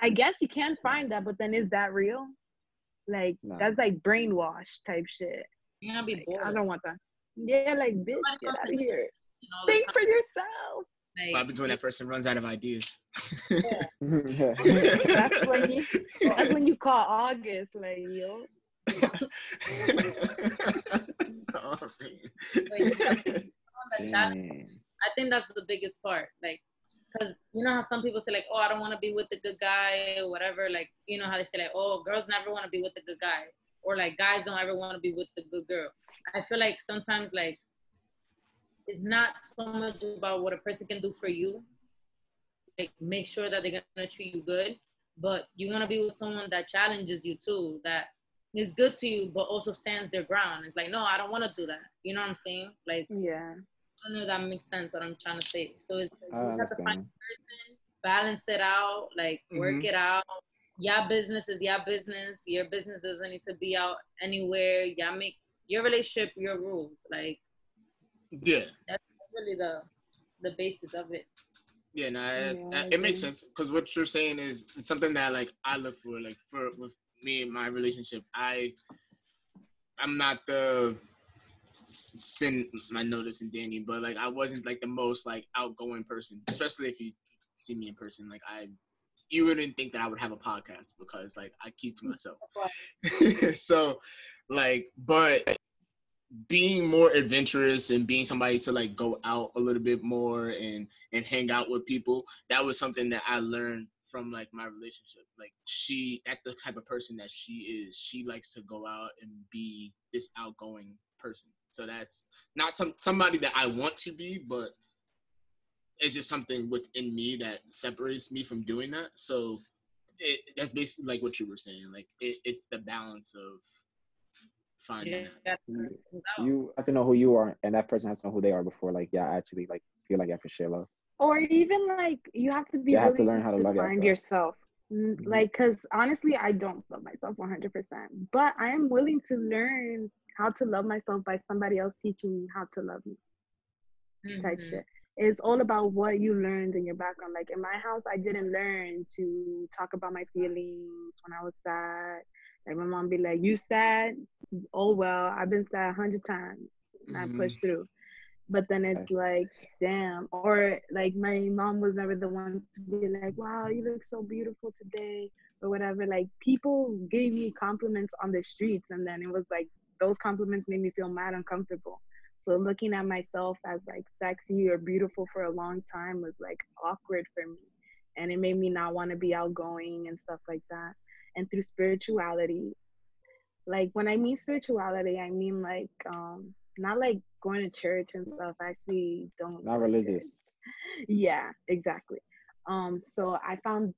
I guess you can find that, but then is that real? Like, that's like brainwash type shit. You're gonna be bored. I don't want that. Yeah, like, bitch, get out of here. Think for yourself. Like, what happens when that person runs out of ideas? Yeah. That's when you call August, like, yo. I think that's the biggest part. Like, because you know how some people say, like, oh, I don't want to be with the good guy or whatever. Like, you know how they say, like, oh, girls never want to be with the good guy. Or, like, guys don't ever want to be with the good girl. I feel like sometimes, like, it's not so much about what a person can do for you. Like, make sure that they're gonna treat you good, but you're gonna be with someone that challenges you too, that is good to you, but also stands their ground. It's like, no, I don't want to do that. You know what I'm saying? Like, yeah. I don't know if that makes sense, what I'm trying to say. So it's like, you have to find a person, balance it out, like, work it out. Your business is your business. Your business doesn't need to be out anywhere. Y'all make your relationship, your rules, like, yeah, that's really the basis of it. Yeah, no, it makes sense, because what you're saying is something that, like, I look for, like, for with me and my relationship. I'm not the sin. I know this in Danny, but, like, I wasn't, like, the most, like, outgoing person, especially if you see me in person. Like, you wouldn't think that I would have a podcast because, like, I keep to myself. So, like, but being more adventurous and being somebody to, like, go out a little bit more and hang out with people, that was something that I learned from, like, my relationship. Like, that's the type of person that she is. She likes to go out and be this outgoing person. So that's not somebody that I want to be, but it's just something within me that separates me from doing that. So that's basically like what you were saying. Like, it's the balance of finding that. You have to know who you are, and that person has to know who they are before, like, yeah, I actually, like, feel like I can share love. Or even, like, you have to be you really have to learn how to love yourself. Mm-hmm. Like, because honestly, I don't love myself 100%, but I am willing to learn how to love myself by somebody else teaching me how to love me. Mm-hmm. Type shit. It's all about what you learned in your background. Like, in my house, I didn't learn to talk about my feelings when I was sad. Like, my mom be like, you sad? Oh, well, I've been sad 100 times. And I pushed through. But then it's like, damn. Or, like, my mom was never the one to be like, wow, you look so beautiful today or whatever. Like, people gave me compliments on the streets. And then it was like, those compliments made me feel mad uncomfortable. So looking at myself as, like, sexy or beautiful for a long time was, like, awkward for me. And it made me not want to be outgoing and stuff like that. And through spirituality, like, when I mean spirituality, I mean, like, not, like, going to church and stuff. I actually don't. Not religious. Yeah, exactly. So I found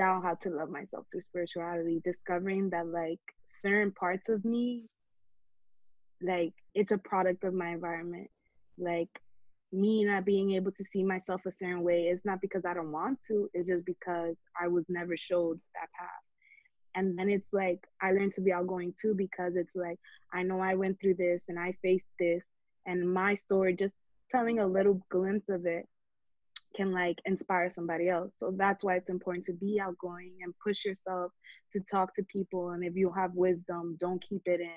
out how to love myself through spirituality, discovering that, like, certain parts of me, like, it's a product of my environment. Like, me not being able to see myself a certain way, it's not because I don't want to, it's just because I was never showed that path. And then it's like, I learned to be outgoing too, because it's like, I know I went through this and I faced this, and my story, just telling a little glimpse of it, can, like, inspire somebody else. So that's why it's important to be outgoing and push yourself to talk to people. And if you have wisdom, don't keep it in.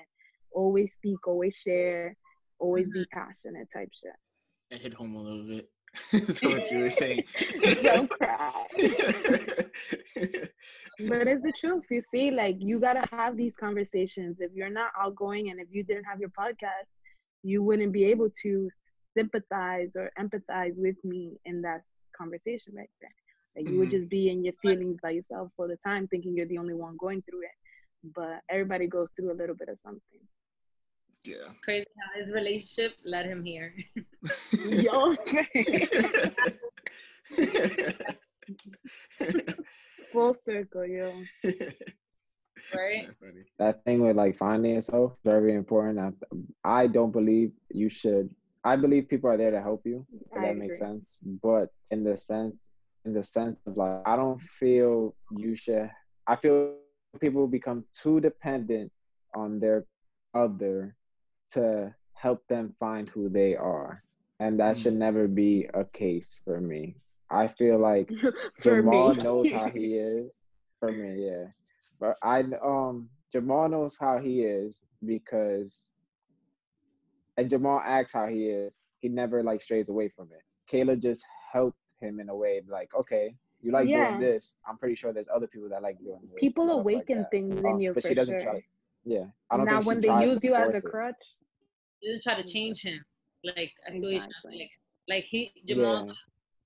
Always speak, always share, always be passionate type shit. I hit home a little bit. That's what you were saying. Don't cry. But it's the truth. You see, like, you gotta have these conversations. If you're not outgoing, and if you didn't have your podcast, you wouldn't be able to sympathize or empathize with me in that conversation right there. Like, you would just be in your feelings by yourself all the time, thinking you're the only one going through it. But everybody goes through a little bit of something. Yeah. Crazy how his relationship led him here. Yo. Full circle, yo. Right? That thing with, like, finding yourself, very important. I don't believe you should. I believe people are there to help you. If that makes sense. But in the sense of, like, I don't feel you should. I feel people become too dependent on their other to help them find who they are, and that should never be a case for me. I feel like Jamal knows how he is. For me, yeah. But I Jamal knows how he is because Jamal acts how he is. He never, like, strays away from it. Kayla just helped him in a way, like, okay, you like doing this. I'm pretty sure there's other people that like doing this. People awaken like things in you, but she doesn't try. Yeah, I don't. Now, when they use you as a crutch, you didn't try to change him. Like, I see what you're trying to say. Like, Jamal,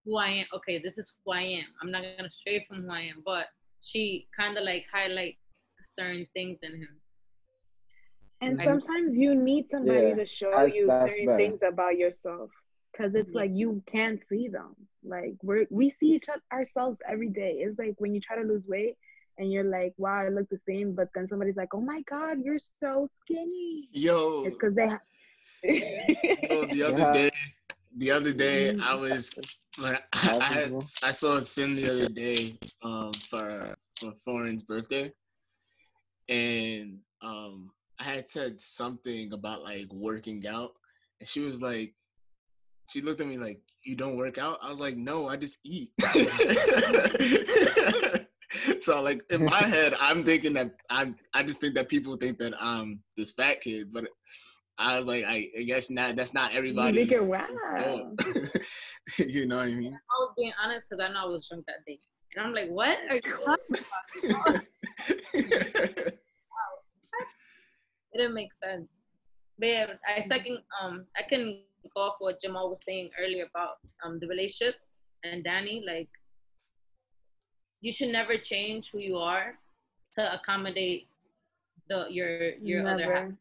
who I am. Okay, this is who I am. I'm not gonna stray from who I am. But she kind of, like, highlights certain things in him. And sometimes you need somebody to show you certain things about yourself, because it's like you can't see them. Like, we see ourselves every day. It's like when you try to lose weight. And you're like, wow, I look the same. But then somebody's like, oh my God, you're so skinny. Yo. It's because they have. The other day, I was, like, I saw Sin the other day for Foreign's birthday. And I had said something about like working out, and she was like, she looked at me like, you don't work out? I was like, no, I just eat. So like in my head, I'm thinking that I just think that people think that I'm this fat kid, but I was like, I guess not. That's not everybody. You think you're wow. You know what I mean? I was being honest because I know I was drunk that day, and I'm like, what are you talking about? What? It didn't make sense. But yeah, I second. I couldn't go off what Jamal was saying earlier about the relationships and Danny. Like, you should never change who you are to accommodate your never. Other half.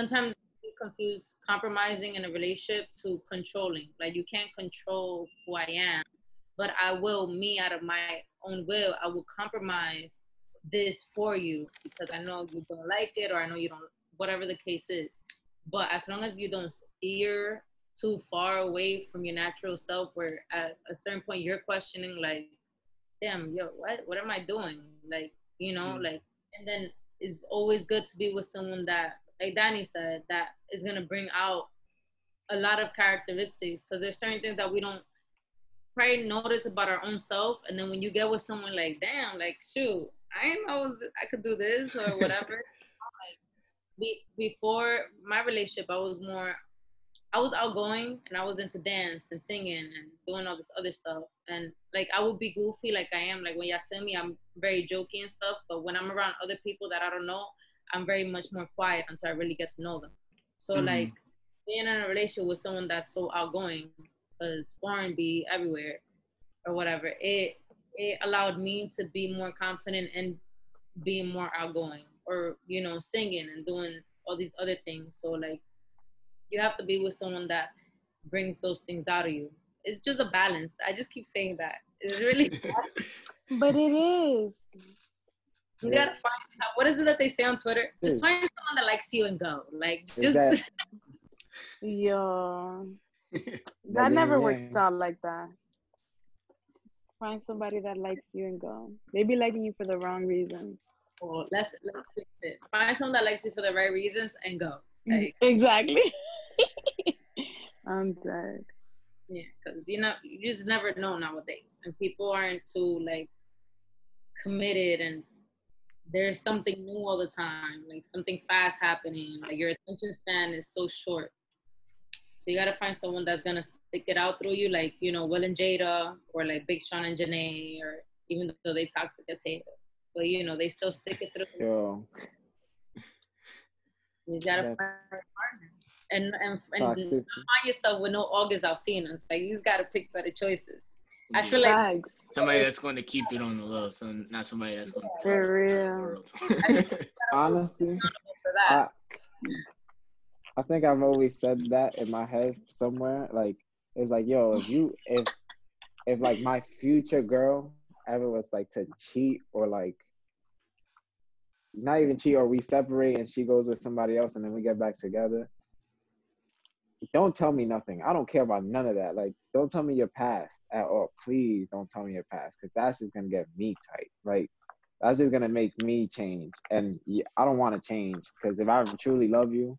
Sometimes you confuse compromising in a relationship to controlling. Like, you can't control who I am, but I will, me out of my own will, I will compromise this for you because I know you don't like it, or I know you don't, whatever the case is. But as long as you don't steer too far away from your natural self, where at a certain point you're questioning, like, damn, yo, what am I doing? Like, you know, like, and then it's always good to be with someone that, like Danny said, that is going to bring out a lot of characteristics, because there's certain things that we don't probably notice about our own self. And then when you get with someone like, damn, like, shoot, I didn't know I could do this or whatever. Like, before my relationship, I was outgoing, and I was into dance and singing and doing all this other stuff. And like, I would be goofy like I am. Like, when y'all see me, I'm very jokey and stuff. But when I'm around other people that I don't know, I'm very much more quiet until I really get to know them. So like, being in a relationship with someone that's so outgoing, because Foreign be everywhere or whatever, it allowed me to be more confident and being more outgoing, or, you know, singing and doing all these other things. So like, you have to be with someone that brings those things out of you. It's just a balance. I just keep saying that. It's really bad. But it is. You gotta find out. What is it that they say on Twitter? Just find someone that likes you and go. Like, just. Yeah. That never works out like that. Find somebody that likes you and go. They be liking you for the wrong reasons. Well, let's fix it. Find someone that likes you for the right reasons and go. Like, exactly. I'm dead. Yeah, because you just never know nowadays, and people aren't too like committed, and there's something new all the time, like something fast happening, like your attention span is so short. So you gotta find someone that's gonna stick it out through you, like, you know, Will and Jada, or like Big Sean and Janae, or even though they toxic as hell, but you know, they still stick it through. Yo. You gotta find a partner and find yourself with no August Alsina. Like, you just gotta pick better choices. I feel like somebody that's going to keep it on the low, so not somebody that's going to for real. Honestly, I think I've always said that in my head somewhere. Like, it's like, yo, if like my future girl ever was like to cheat, or like not even cheat, or we separate and she goes with somebody else and then we get back together, don't tell me nothing. I don't care about none of that. Like, don't tell me your past at all. Please don't tell me your past, because that's just going to get me tight. Like, that's just going to make me change. And I don't want to change, because if I truly love you.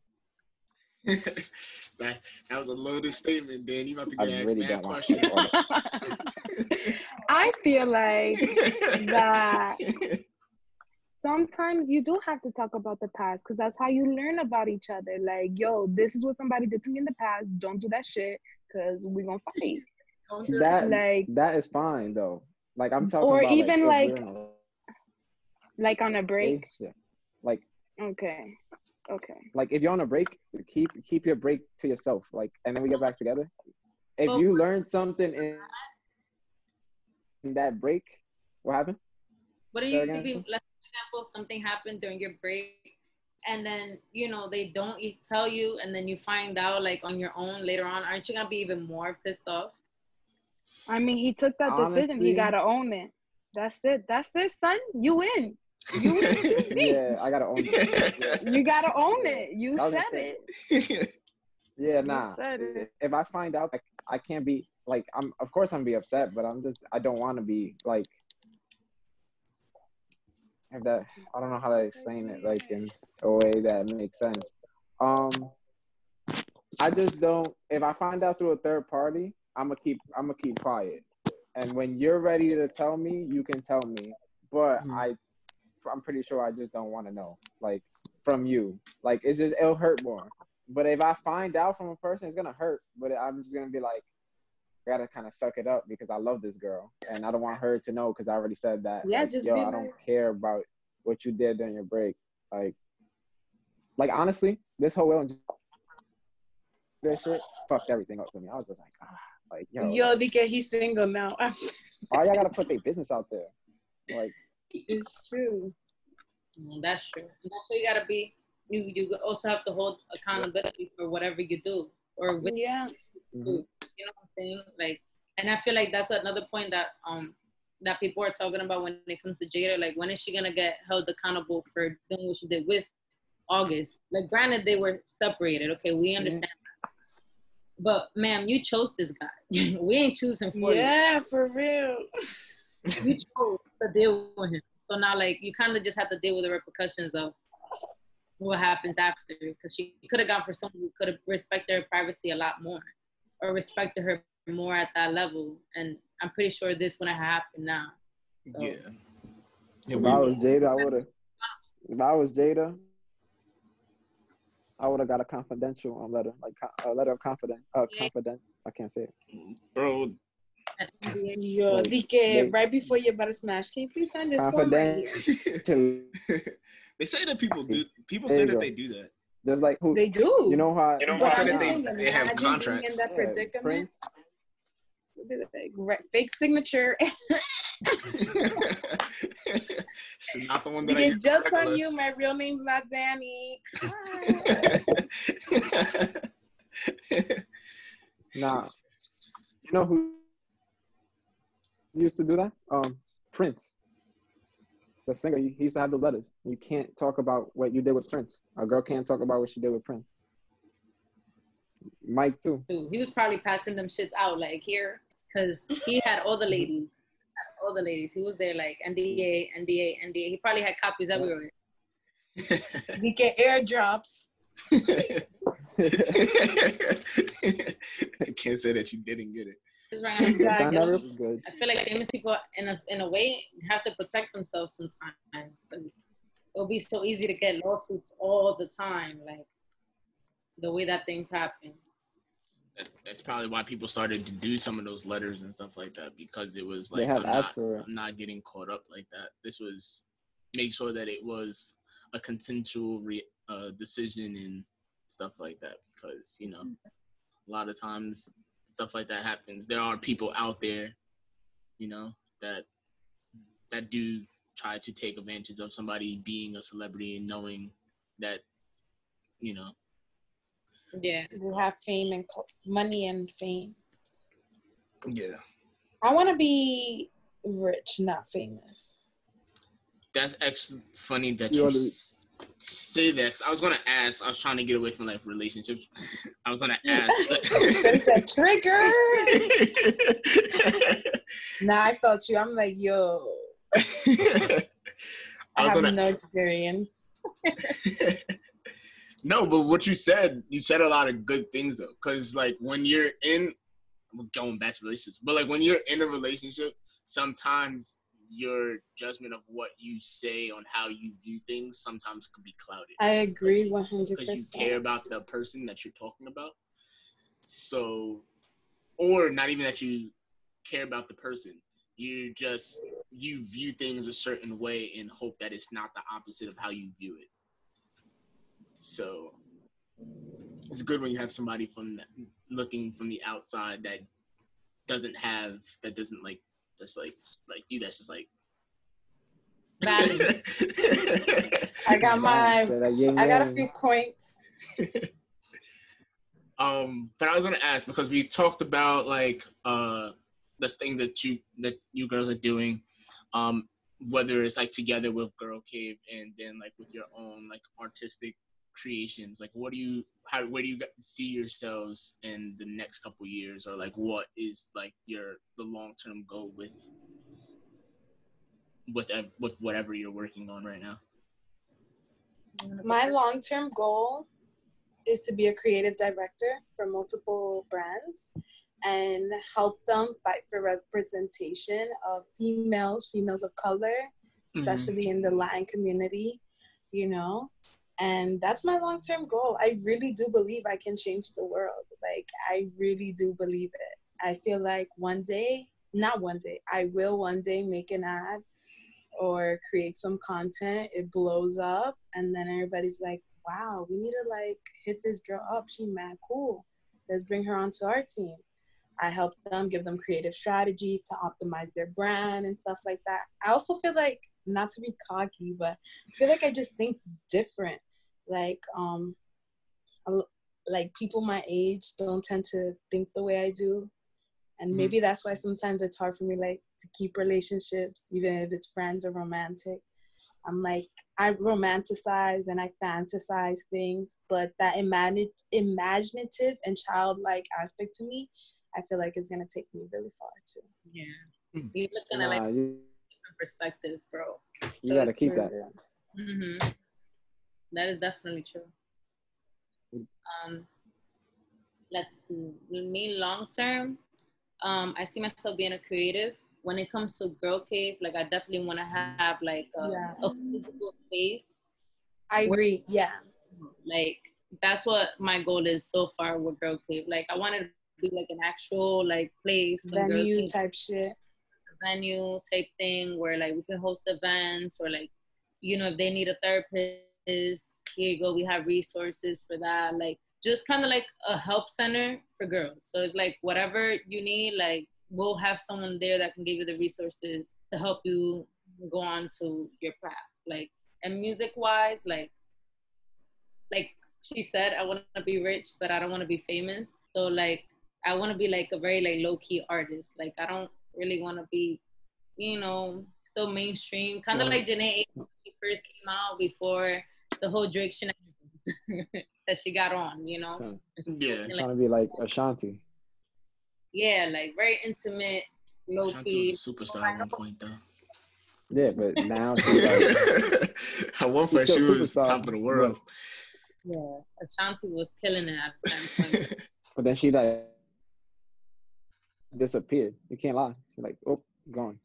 that was a loaded statement, Dan. You about to get asked mad questions. I feel like that sometimes you do have to talk about the past, because that's how you learn about each other. Like, yo, this is what somebody did to me in the past. Don't do that shit, because we're going to fight. That is fine, though. Like, I'm talking about. Or even, like on a break? Like. Okay. Like, if you're on a break, keep your break to yourself. Like, and then we get back together. If you learn something in that break, what happened? What do you think? Example, something happened during your break, and then, you know, they don't tell you, and then you find out like on your own later on, aren't you gonna be even more pissed off? I mean, he took that decision. He gotta own it. That's it, son. You win. You win. Yeah, I gotta own it. You gotta own it. You said it. Yeah, nah. If I find out, like, I can't be like, I'm. Of course, I'm gonna be upset, but I don't want to be like. If that, I don't know how to explain it, like, in a way that makes sense. I just don't. If I find out through a third party, I'm gonna keep quiet. And when you're ready to tell me, you can tell me. But I'm pretty sure I just don't want to know, like, from you. Like, it's just, it'll hurt more. But if I find out from a person, it's gonna hurt. But I'm just gonna be like, I gotta kind of suck it up because I love this girl and I don't want her to know because I already said that. Yeah, like, just yo, I don't care about what you did during your break. Like honestly, this whole Will and this shit fucked everything up for me. I was just like, ah, like yo, because he's single now. All y'all gotta put their business out there. Like, it's true. That's true. That's what you gotta be. You also have to hold accountability for whatever you do or with you do. Mm-hmm. You know what I'm saying? Like, and I feel like that's another point that that people are talking about when it comes to Jada. Like, when is she gonna get held accountable for doing what she did with August? Like, granted, they were separated. Okay, we understand that. But, ma'am, you chose this guy. We ain't choosing for you. Yeah, for real. You chose to deal with him. So now, like, you kind of just have to deal with the repercussions of what happens after, because she could have gone for someone who could have respected her privacy a lot more or respected her more at that level, and I'm pretty sure this wouldn't have happened now. So. Yeah. If I was Jada, I would have got a confidential letter, like a letter of confidence. I can't say it. Bro. Yo, DK, right before you're about to smash, can you please sign this form? They say that people say that they do that. There's like who they do. You know how they have contracts. In that predicament. Prince. Fake signature. She's not the one that I jokes regular. On you. My real name's not Danny. Nah, you know who used to do that? Prince. The singer, he used to have the letters. You can't talk about what you did with Prince. A girl can't talk about what she did with Prince. Mike, too. Dude, he was probably passing them shits out, like, here. Because he had all the ladies. All the ladies. He was there, like, NDA, NDA, NDA. He probably had copies everywhere. We get airdrops. I can't say that you didn't get it. Right now. Exactly. I feel like famous people, in a way, have to protect themselves sometimes. It'll be so easy to get lawsuits all the time, like the way that things happen. That's probably why people started to do some of those letters and stuff like that, because it was like, I'm not getting caught up like that. This was make sure that it was a consensual decision and stuff like that, because you know a lot of times. Stuff like that happens. There are people out there, you know, that do try to take advantage of somebody being a celebrity and knowing that, you know. Yeah, you have fame and money and fame. Yeah. I want to be rich, not famous. That's actually funny that you say that. I was gonna ask. I was trying to get away from like relationships. I was gonna ask. There's that trigger. Nah, I felt you. I'm like, yo. I have no experience. No, but what you said a lot of good things though. Cause like when you're in, I'm going back to relationships, but like when you're in a relationship, sometimes your judgment of what you say on how you view things sometimes could be clouded. I agree 100%. Because you care about the person that you're talking about. So, or not even that you care about the person. You view things a certain way and hope that it's not the opposite of how you view it. So, it's good when you have somebody looking from the outside that doesn't like just like you, that's just like I got a few points. But I was gonna ask, because we talked about like this thing that you girls are doing, whether it's like together with Girl Cave and then like with your own like artistic creations, like where do you see yourselves in the next couple years, or like what is like the long-term goal with with whatever you're working on right now? My long-term goal is to be a creative director for multiple brands and help them fight for representation of females of color, especially in the Latin community, you know? And that's my long-term goal. I really do believe I can change the world. Like, I really do believe it. I feel like I will one day make an ad or create some content. It blows up. And then everybody's like, wow, we need to like hit this girl up. She mad cool. Let's bring her onto our team. I help them, give them creative strategies to optimize their brand and stuff like that. I also feel like, not to be cocky, but I feel like I just think different. Like people my age don't tend to think the way I do. And maybe that's why sometimes it's hard for me, like, to keep relationships, even if it's friends or romantic. I'm like, I romanticize and I fantasize things, but that imaginative and childlike aspect to me, I feel like it's gonna take me really far too. Yeah, you're looking at like different perspective, bro. So you gotta keep that. Yeah. That is definitely true. Let's see. With me, long term, I see myself being a creative. When it comes to Girl Cave, like, I definitely want to have, like, a physical space. I agree, yeah. Like, that's what my goal is so far with Girl Cave. Like, I want it to be, like, an actual, like, place. Venue type shit. Venue type thing where, like, we can host events or, like, you know, if they need a therapist, here you go, we have resources for that. Like, just kind of like a help center for girls. So it's, like, whatever you need, like, we'll have someone there that can give you the resources to help you go on to your craft. Like, and music-wise, like she said, I want to be rich, but I don't want to be famous. So, like, I want to be, like, a very, like, low-key artist. Like, I don't really want to be, you know, so mainstream. Kind of like Janae, when she first came out before the whole Drake shenanigans that she got on, you know? Yeah. And, like, trying to be, like, Ashanti. Yeah, like, very intimate, low-key. She was a superstar at one point, though. Yeah, but now she's like... At one point, she was top of the world. Yeah, Ashanti was killing it at a certain point. But then she, like, disappeared. You can't lie. She's like, oh, gone.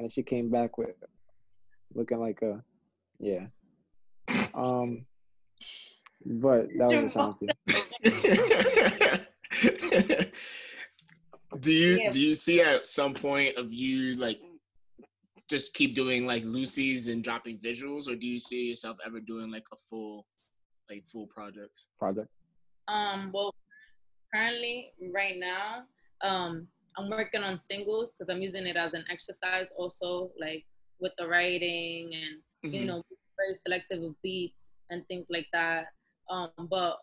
And she came back with looking like a... Yeah. But that was Ashanti. Do you see at some point of you, like, just keep doing, like, Lucy's and dropping visuals, or do you see yourself ever doing, like, a full project? Well, currently, right now, I'm working on singles because I'm using it as an exercise also, like, with the writing and, you know, very selective of beats and things like that. But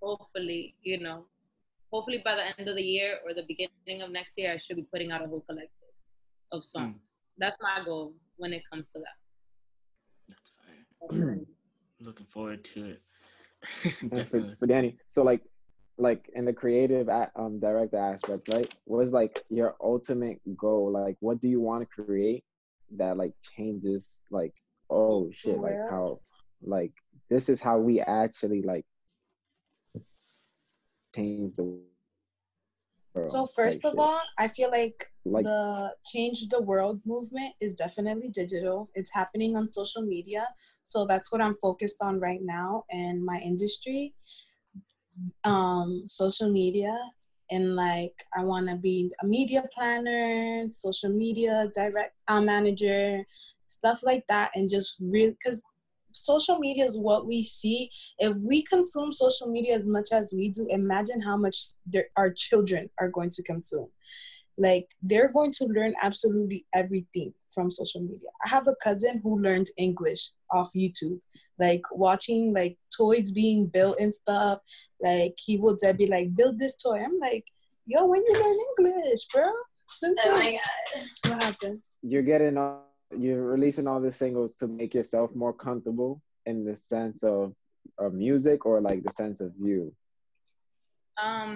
hopefully, you know, hopefully by the end of the year or the beginning of next year, I should be putting out a whole collective of songs. That's my goal when it comes to that. That's fine. Looking forward to it. for Danny, so like in the creative director aspect, right? What is, like, your ultimate goal? Like, what do you want to create that, like, changes, like, oh shit, like, how, like, this is how we actually, like, change the world. So first of all, I feel like the Change the World movement is definitely digital. It's happening on social media. So that's what I'm focused on right now in my industry. Social media, and, like, I want to be a media planner, social media direct manager, stuff like that, and just really, because social media is what we see. If we consume social media as much as we do, imagine how much our children are going to consume. Like, they're going to learn absolutely everything from social media. I have a cousin who learned English off YouTube, like, watching, like, toys being built and stuff. Like, he would be like, build this toy. I'm like, yo, when you learn English, bro? Since oh my God. What happened? You're releasing all the singles to make yourself more comfortable in the sense of music, or, like, the sense of you? I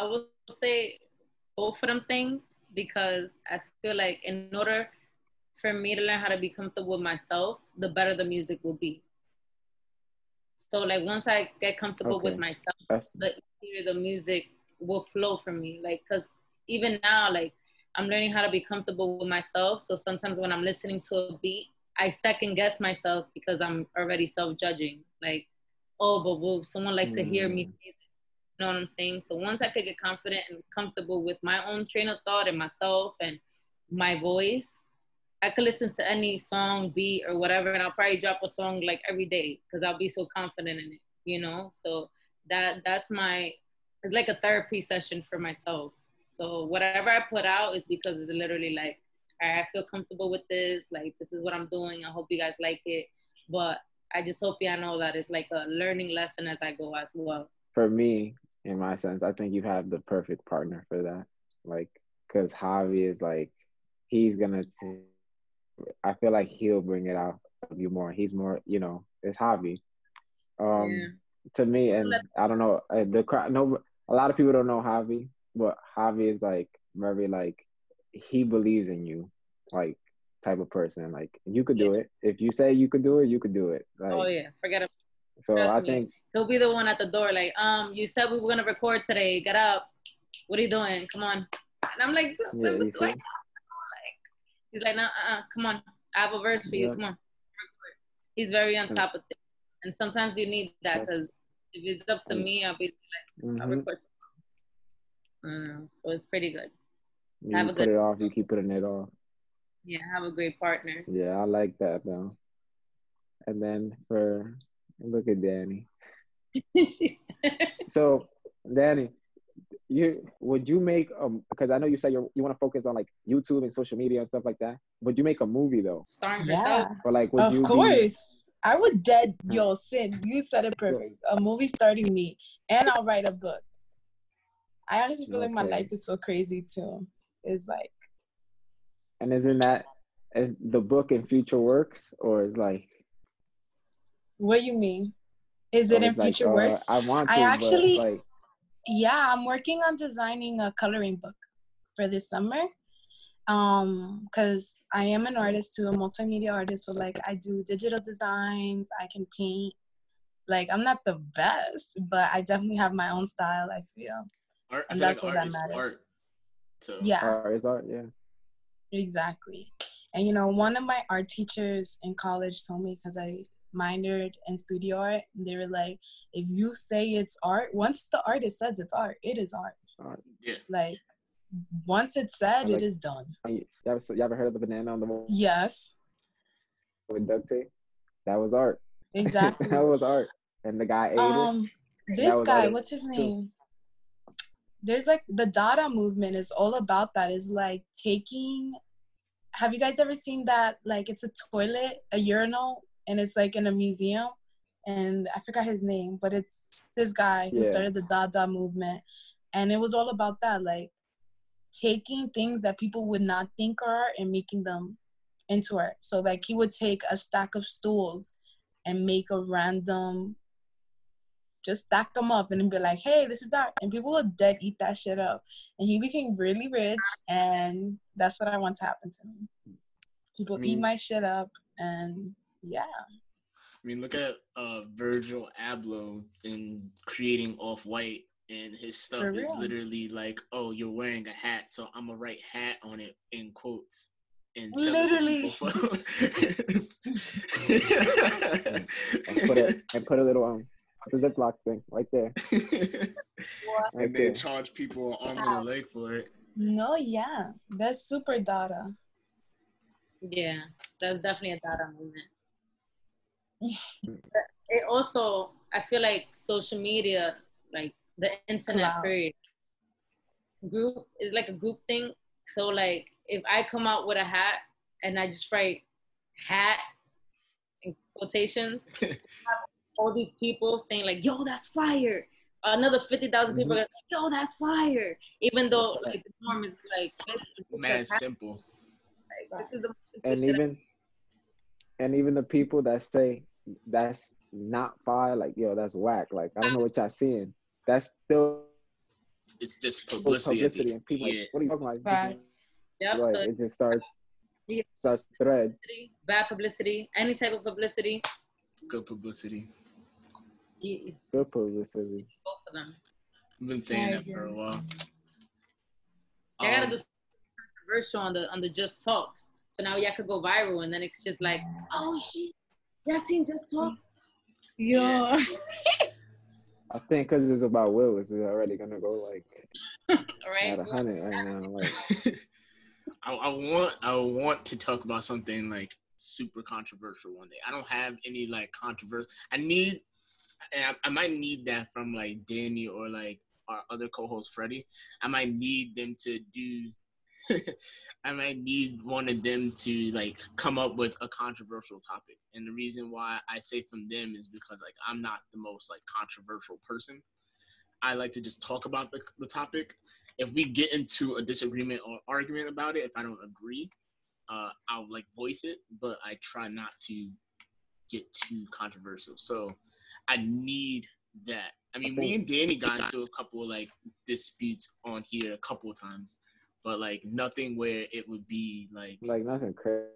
will say both of them things, because I feel like in order for me to learn how to be comfortable with myself, the better the music will be. So like once I get comfortable with myself, the easier the music will flow for me. Like, cause even now, like I'm learning how to be comfortable with myself. So sometimes when I'm listening to a beat, I second guess myself because I'm already self-judging. Like, oh, but will someone like to hear me say this? You know what I'm saying? So once I could get confident and comfortable with my own train of thought and myself and my voice, I could listen to any song, beat, or whatever, and I'll probably drop a song like every day because I'll be so confident in it, you know? So that's my, it's like a therapy session for myself. So whatever I put out is because it's literally like, all right, I feel comfortable with this. Like, this is what I'm doing. I hope you guys like it. But I just hope y'all know that it's like a learning lesson as I go as well. For me, in my sense, I think you have the perfect partner for that. Like, because Javi is like, he's going to... I feel like he'll bring it out of you more. He's more, you know, it's hobby. To me, and I don't know, a lot of people don't know Javi, but Javi is like very like, he believes in you, like type of person. Like you could do it. If you say you could do it, you could do it. Like, oh yeah, forget it. So trust me. Think he'll be the one at the door. Like, you said we were gonna record today. Get up. What are you doing? Come on. And I'm like, what? He's like, no, come on. I have a verse for you. Come on. He's very on top of things. And sometimes you need that because if it's up to me, I'll be like, I'll record tomorrow. So it's pretty good. You have put it off, you keep putting it off. Yeah, have a great partner. Yeah, I like that, though. And then for, look at Danny. So, Danny, would you make because I know you said you want to focus on like YouTube and social media and stuff like that. Would you make a movie though? Starring yourself. Or like would you? Of course, I would. Sin, you said it perfect. A movie starting me, and I'll write a book. I honestly feel like my life is so crazy too. It's like, and isn't that is the book in future works or is like? What do you mean? Is it in future works? I want to. I actually. But, like, yeah, I'm working on designing a coloring book for this summer because I am an artist too, a multimedia artist. So, like, I do digital designs. I can paint. Like, I'm not the best, but I definitely have my own style, I feel. Art, and that's what that matters. Art, so. Yeah. Art is art, yeah. Exactly. And, you know, one of my art teachers in college told me because I minored in studio art, and they were like, if you say it's art, once the artist says it's art, it is art. Yeah. Like, once it's said, like, it is done. You ever heard of the banana on the wall? Yes. With duct tape? That was art. Exactly. That was art. And the guy ate it. This guy, what's his name? There's like, the Dada movement is all about that. It's like taking, have you guys ever seen that? Like, it's a toilet, a urinal, and it's like in a museum. And I forgot his name, but it's this guy who started the Dada movement. And it was all about that, like taking things that people would not think are art and making them into art. So like he would take a stack of stools and make a random, just stack them up and be like, hey, this is art. And people would dead eat that shit up. And he became really rich. And that's what I want to happen to me. People eat my shit up and yeah. I mean, look at Virgil Abloh in creating Off-White, and his stuff is literally like, oh, you're wearing a hat, so I'm going to write hat on it in quotes. And literally. and put a little a Ziploc thing right there. And then charge people an arm and a leg for it. No, yeah. That's super Dada. Yeah, that's definitely a Dada movement. It also, I feel like social media, like the internet period, group is like a group thing. So like if I come out with a hat and I just write hat in quotations, all these people saying like, yo, that's fire. Another 50,000 people are gonna say, yo, that's fire. Even though like the norm is like mad simple. Like, this is the and even the people that say that's not fire, like, yo, that's whack, like, I don't know what y'all seeing. That's still, it's just publicity and people, like, what are you talking about? Like, it just starts You such thread. Publicity, bad publicity, any type of publicity. Good publicity. Yes. Good publicity. Both of them. I've been saying that for a while. I gotta do something controversial on the Just Talks. So now y'all could go viral, and then it's just like, oh shit, y'all seen Just Talks? Yeah. I think because it's about Will, it's already gonna go like right? at 100 right now. Like, I want to talk about something like super controversial one day. I don't have any like controversy. I might need that from like Danny or like our other co-host Freddie. I might need them to I might need one of them to like come up with a controversial topic. And the reason why I say from them is because like I'm not the most like controversial person. I like to just talk about the topic. If we get into a disagreement or argument about it, if I don't agree, I'll like voice it, but I try not to get too controversial. So I need that. I mean, me and Danny got into a couple like disputes on here a couple of times, but like nothing where it would be like nothing crazy.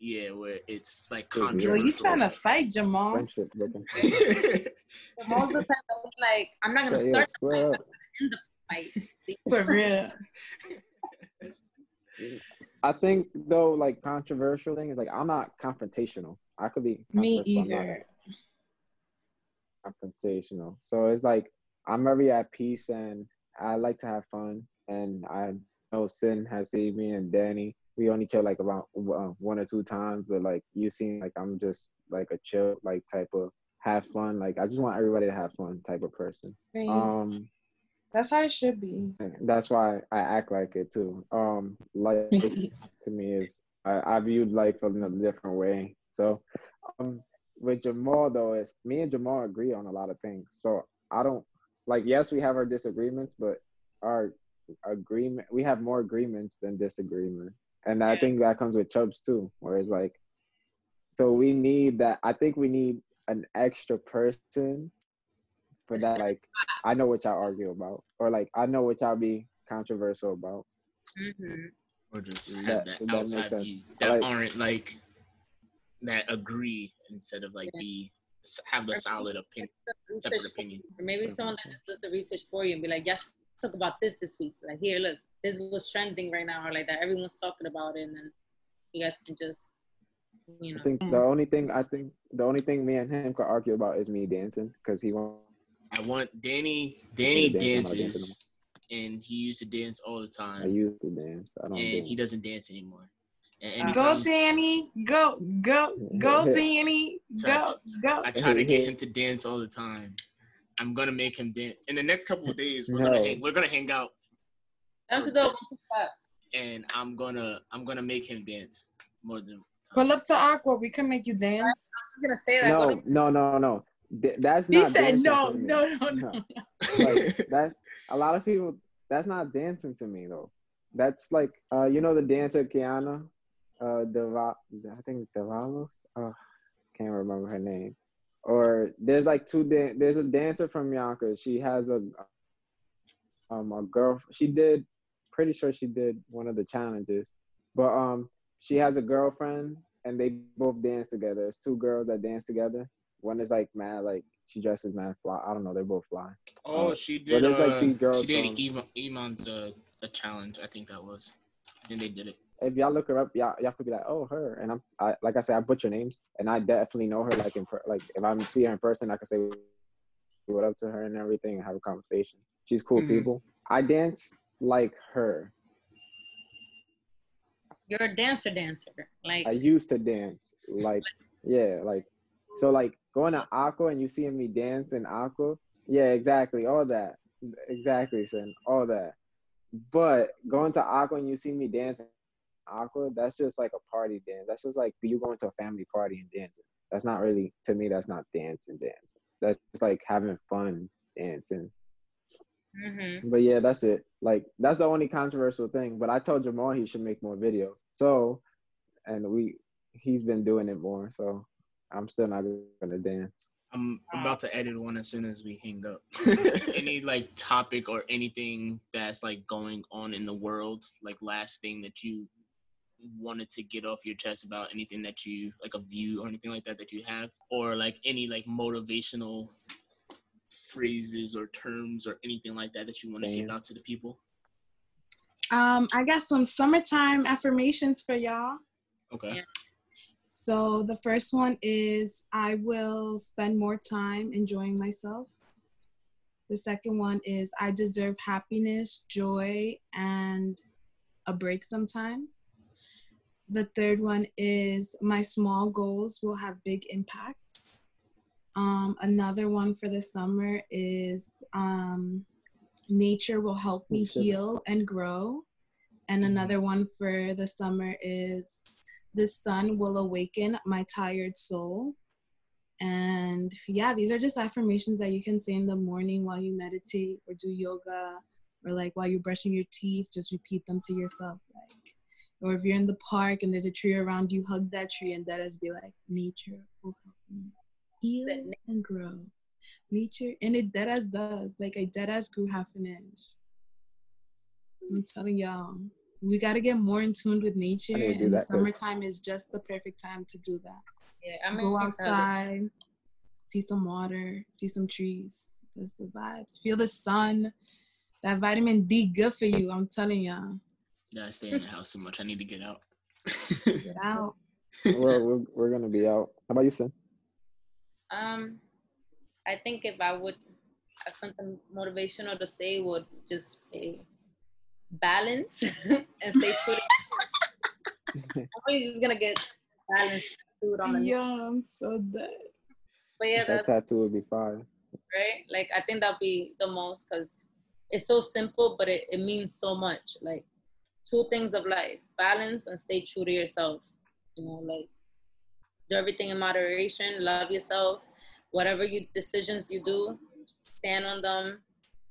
Yeah, where it's like controversial. Yo, you trying to fight Jamal? Friendship, Jamal's the type that was like, I'm not gonna start the fight, I'm gonna end the fight. See? For real. I think though, like controversial thing is like I'm not confrontational. I could be. Me either. Confrontational. So it's like I'm very at peace and I like to have fun, and I know Sin has seen me and Danny. We only kill like about one or two times, but like you seem like I'm just like a chill like type of have fun. Like I just want everybody to have fun type of person. Same. That's how it should be. That's why I act like it too. Life to me is I viewed life in a different way. So with Jamal though, is me and Jamal agree on a lot of things. So I don't like. Yes, we have our disagreements, but our agreement, we have more agreements than disagreements, and I think that comes with Chubbs too. Where it's like, so we need that. I think we need an extra person for that. Like, I know what y'all argue about, or like I know what y'all be controversial about, or just have that outside that view that like, aren't like. That agree instead of like be have a solid opinion, separate opinion. Or maybe someone that just does the research for you and be like, "Yeah, talk about this week. Like, here, look, this was trending right now, or like that. Everyone's talking about it, and then you guys can just, you know." I think the only thing me and him could argue about is me dancing because he won't. I want Danny. Danny dances, and he used to dance all the time. I used to dance. I don't. And dance. He doesn't dance anymore. Go Danny, go Danny, go. I try to get him to dance all the time. I'm gonna make him dance. In the next couple of days, we're gonna hang out. And I'm gonna make him dance more than. Pull up to Aqua. We can make you dance. I'm gonna say that. No. That's not. He said no. Like, that's a lot of people. That's not dancing to me though. That's like you know the dancer Kiana. I think Devalos? Can't remember her name. Or there's like there's a dancer from Yonkers. She has a girl. Pretty sure she did one of the challenges, but she has a girlfriend and they both dance together. It's two girls that dance together. One is like mad, like she dresses mad fly. I don't know. They're both fly. Oh, she did. But there's like these girls. She did Iman's a challenge. I think that was. Then they did it. If y'all look her up, y'all could be like, oh, her. And I like I said, I butcher names, and I definitely know her. Like like if I see her in person, I can say what up to her and everything, and have a conversation. She's cool people. I dance like her. You're a dancer. Like I used to dance. Like yeah, like so like going to Aqua and you seeing me dance in Aqua. Yeah, exactly. All that. Exactly, Sin. All that. But going to Aqua and you see me dancing. Aqua, that's just like a party dance. That's just like you going to a family party and dancing. That's not really, to me, that's not dancing. That's just like having fun dancing. But yeah, that's it. Like that's the only controversial thing. But I told Jamal he should make more videos. So, and he's been doing it more. So I'm still not gonna dance. I'm about to edit one as soon as we hang up. Any like topic or anything that's like going on in the world, like last thing that you wanted to get off your chest about anything that you, like a view or anything like that that you have, or like any like motivational phrases or terms or anything like that that you want to get out to the people? I got some summertime affirmations for y'all. Okay. Yeah. So the first one is, I will spend more time enjoying myself. The second one is, I deserve happiness, joy, and a break sometimes. The third one is, my small goals will have big impacts. Another one for the summer is, nature will help me heal and grow. And another one for the summer is, the sun will awaken my tired soul. And yeah, these are just affirmations that you can say in the morning while you meditate or do yoga, or like while you're brushing your teeth, just repeat them to yourself. Like, or if you're in the park and there's a tree around you, hug that tree, and that is be like, nature will help me heal and grow. Nature, and it dead as does. Like, I dead as grew half an inch. I'm telling y'all, we got to get more in tune with nature, and the summertime is just the perfect time to do that. Yeah, I mean, go outside, see some water, see some trees. That's the vibes. Feel the sun. That vitamin D good for you, I'm telling y'all. Yeah, I stay in the house so much. I need to get out. Get out. We're going to be out. How about you, Sin? I think if I would have something motivational to say, would just say balance and stay put. I'm just going to get balanced food on the yeah, next. I'm so dead. But yeah, that tattoo would be fine. Right? Like, I think that would be the most, because it's so simple, but it means so much. Like, two things of life, balance and stay true to yourself. You know, like, do everything in moderation, love yourself. Whatever decisions you do, stand on them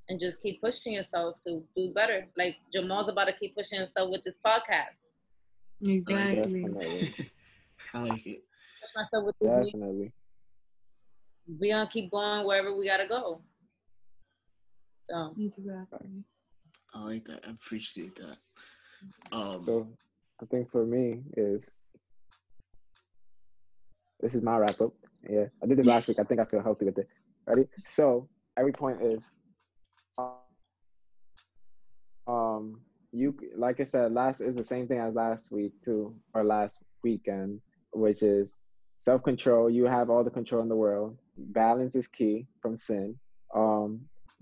and just keep pushing yourself to do better. Like, Jamal's about to keep pushing himself with this podcast. Exactly. I like it. With definitely. We're going to keep going wherever we got to go. So. Exactly. I like that. I appreciate that. So, I think for me is, this is my wrap up. Yeah, I did this last week. I think I feel healthy with it. Ready? So, every point is, you, like I said, last is the same thing as last week too, or last weekend, which is self-control. You have all the control in the world. Balance is key from Sin.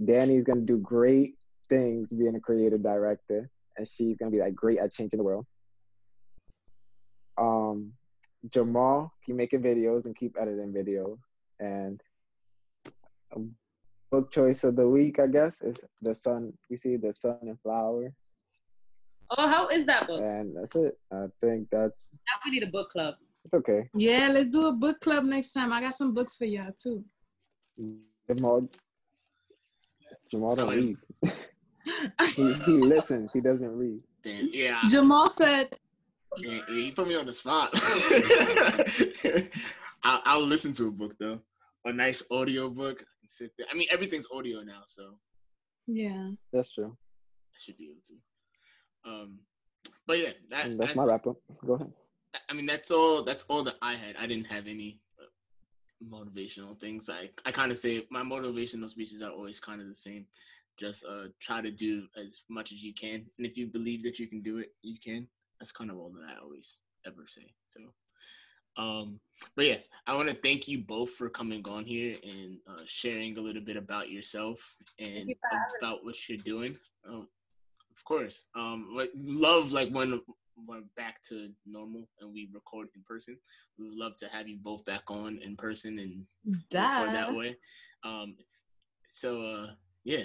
Danny's gonna do great things being a creative director, and she's gonna be like great at changing the world. Jamal, keep making videos and keep editing videos. And book choice of the week, I guess, is The Sun. You see The Sun and Flower. Oh, how is that book? And that's it. I think that's... Now we need a book club. It's okay. Yeah, let's do a book club next time. I got some books for y'all, too. Jamal don't read. he listens. He doesn't read. Yeah. Jamal said... Yeah, he put me on the spot. I'll listen to a book, though. A nice audio book. I mean, everything's audio now, so. Yeah. That's true. I should be able to. But yeah. That's my wrap-up. Go ahead. I mean, that's all that I had. I didn't have any motivational things. I kind of say my motivational speeches are always kind of the same. Just try to do as much as you can. And if you believe that you can do it, you can. That's kind of all that I always ever say. So, but yeah, I want to thank you both for coming on here and sharing a little bit about yourself and about what you're doing. Oh, of course. Love, like, when we're back to normal and we record in person, we would love to have you both back on in person and record that way. Yeah.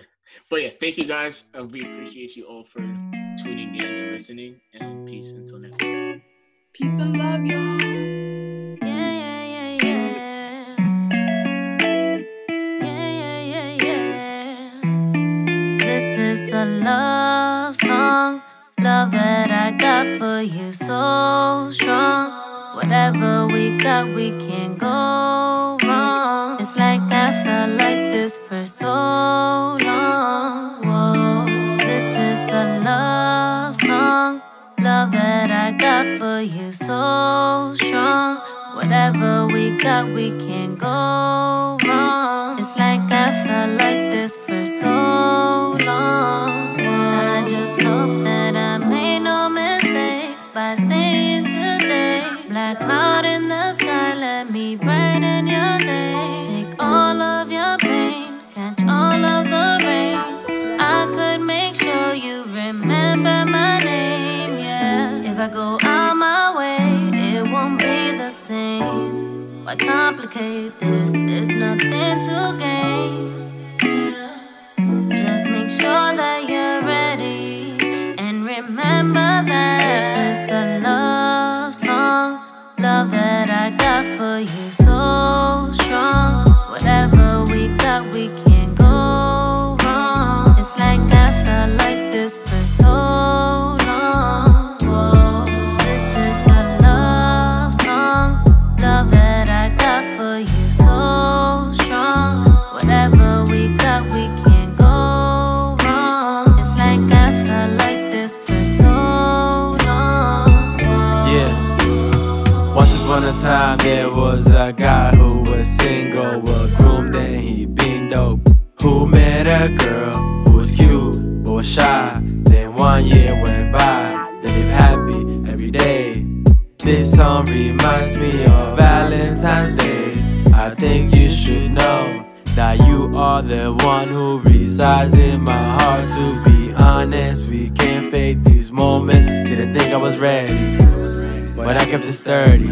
But yeah, thank you guys. We appreciate you all for tuning in and listening, and peace until next time. Peace and love, y'all. This is a love song, love that I got for you, so strong. Whatever we got, we can't go wrong. It's like I felt like this for so long. Whoa. This is a love song, love that I got love for you so strong. Whatever we got, we can't go wrong. It's like I felt like this for so long. I just hope that I made no mistakes by staying today. Black cloud in the sky, let me brighten your day. Take all of your pain, catch all of the rain. I could make sure you remember my name, yeah. If I go out my way, it won't be the same. Why complicate this? There's nothing to gain, yeah. Just make sure that you're ready and remember that this is a love song. Love that I got for you so strong. Whatever we got, we can't go wrong. It's like I felt like this for so long. Whoa. This is a love song. Love that I got for you so strong. Whatever we got, we can't go wrong. It's like I felt like this for so long. Whoa. Yeah. Once upon a time, there was a guy who was single, a groom, then he been dope. Who met a girl who was cute, but was shy. Then 1 year went by, they live happy every day. This song reminds me of Valentine's Day. I think you should know that you are the one who resides in my heart. To be honest, we can't fake these moments. Didn't think I was ready, but I kept it sturdy.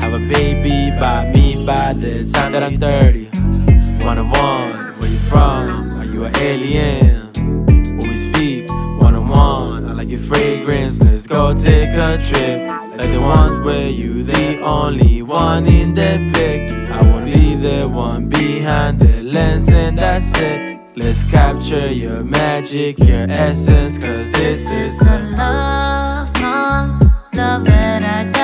Have a baby by me by the time that I'm 30. One-on-one, where you from? Are you an alien? When we speak, one-on-one, I like your fragrance. Let's go take a trip, like the ones where you the only one in the pic. I won't leave the one behind the lens and that's it. Let's capture your magic, your essence, cause this is a love song. Love that I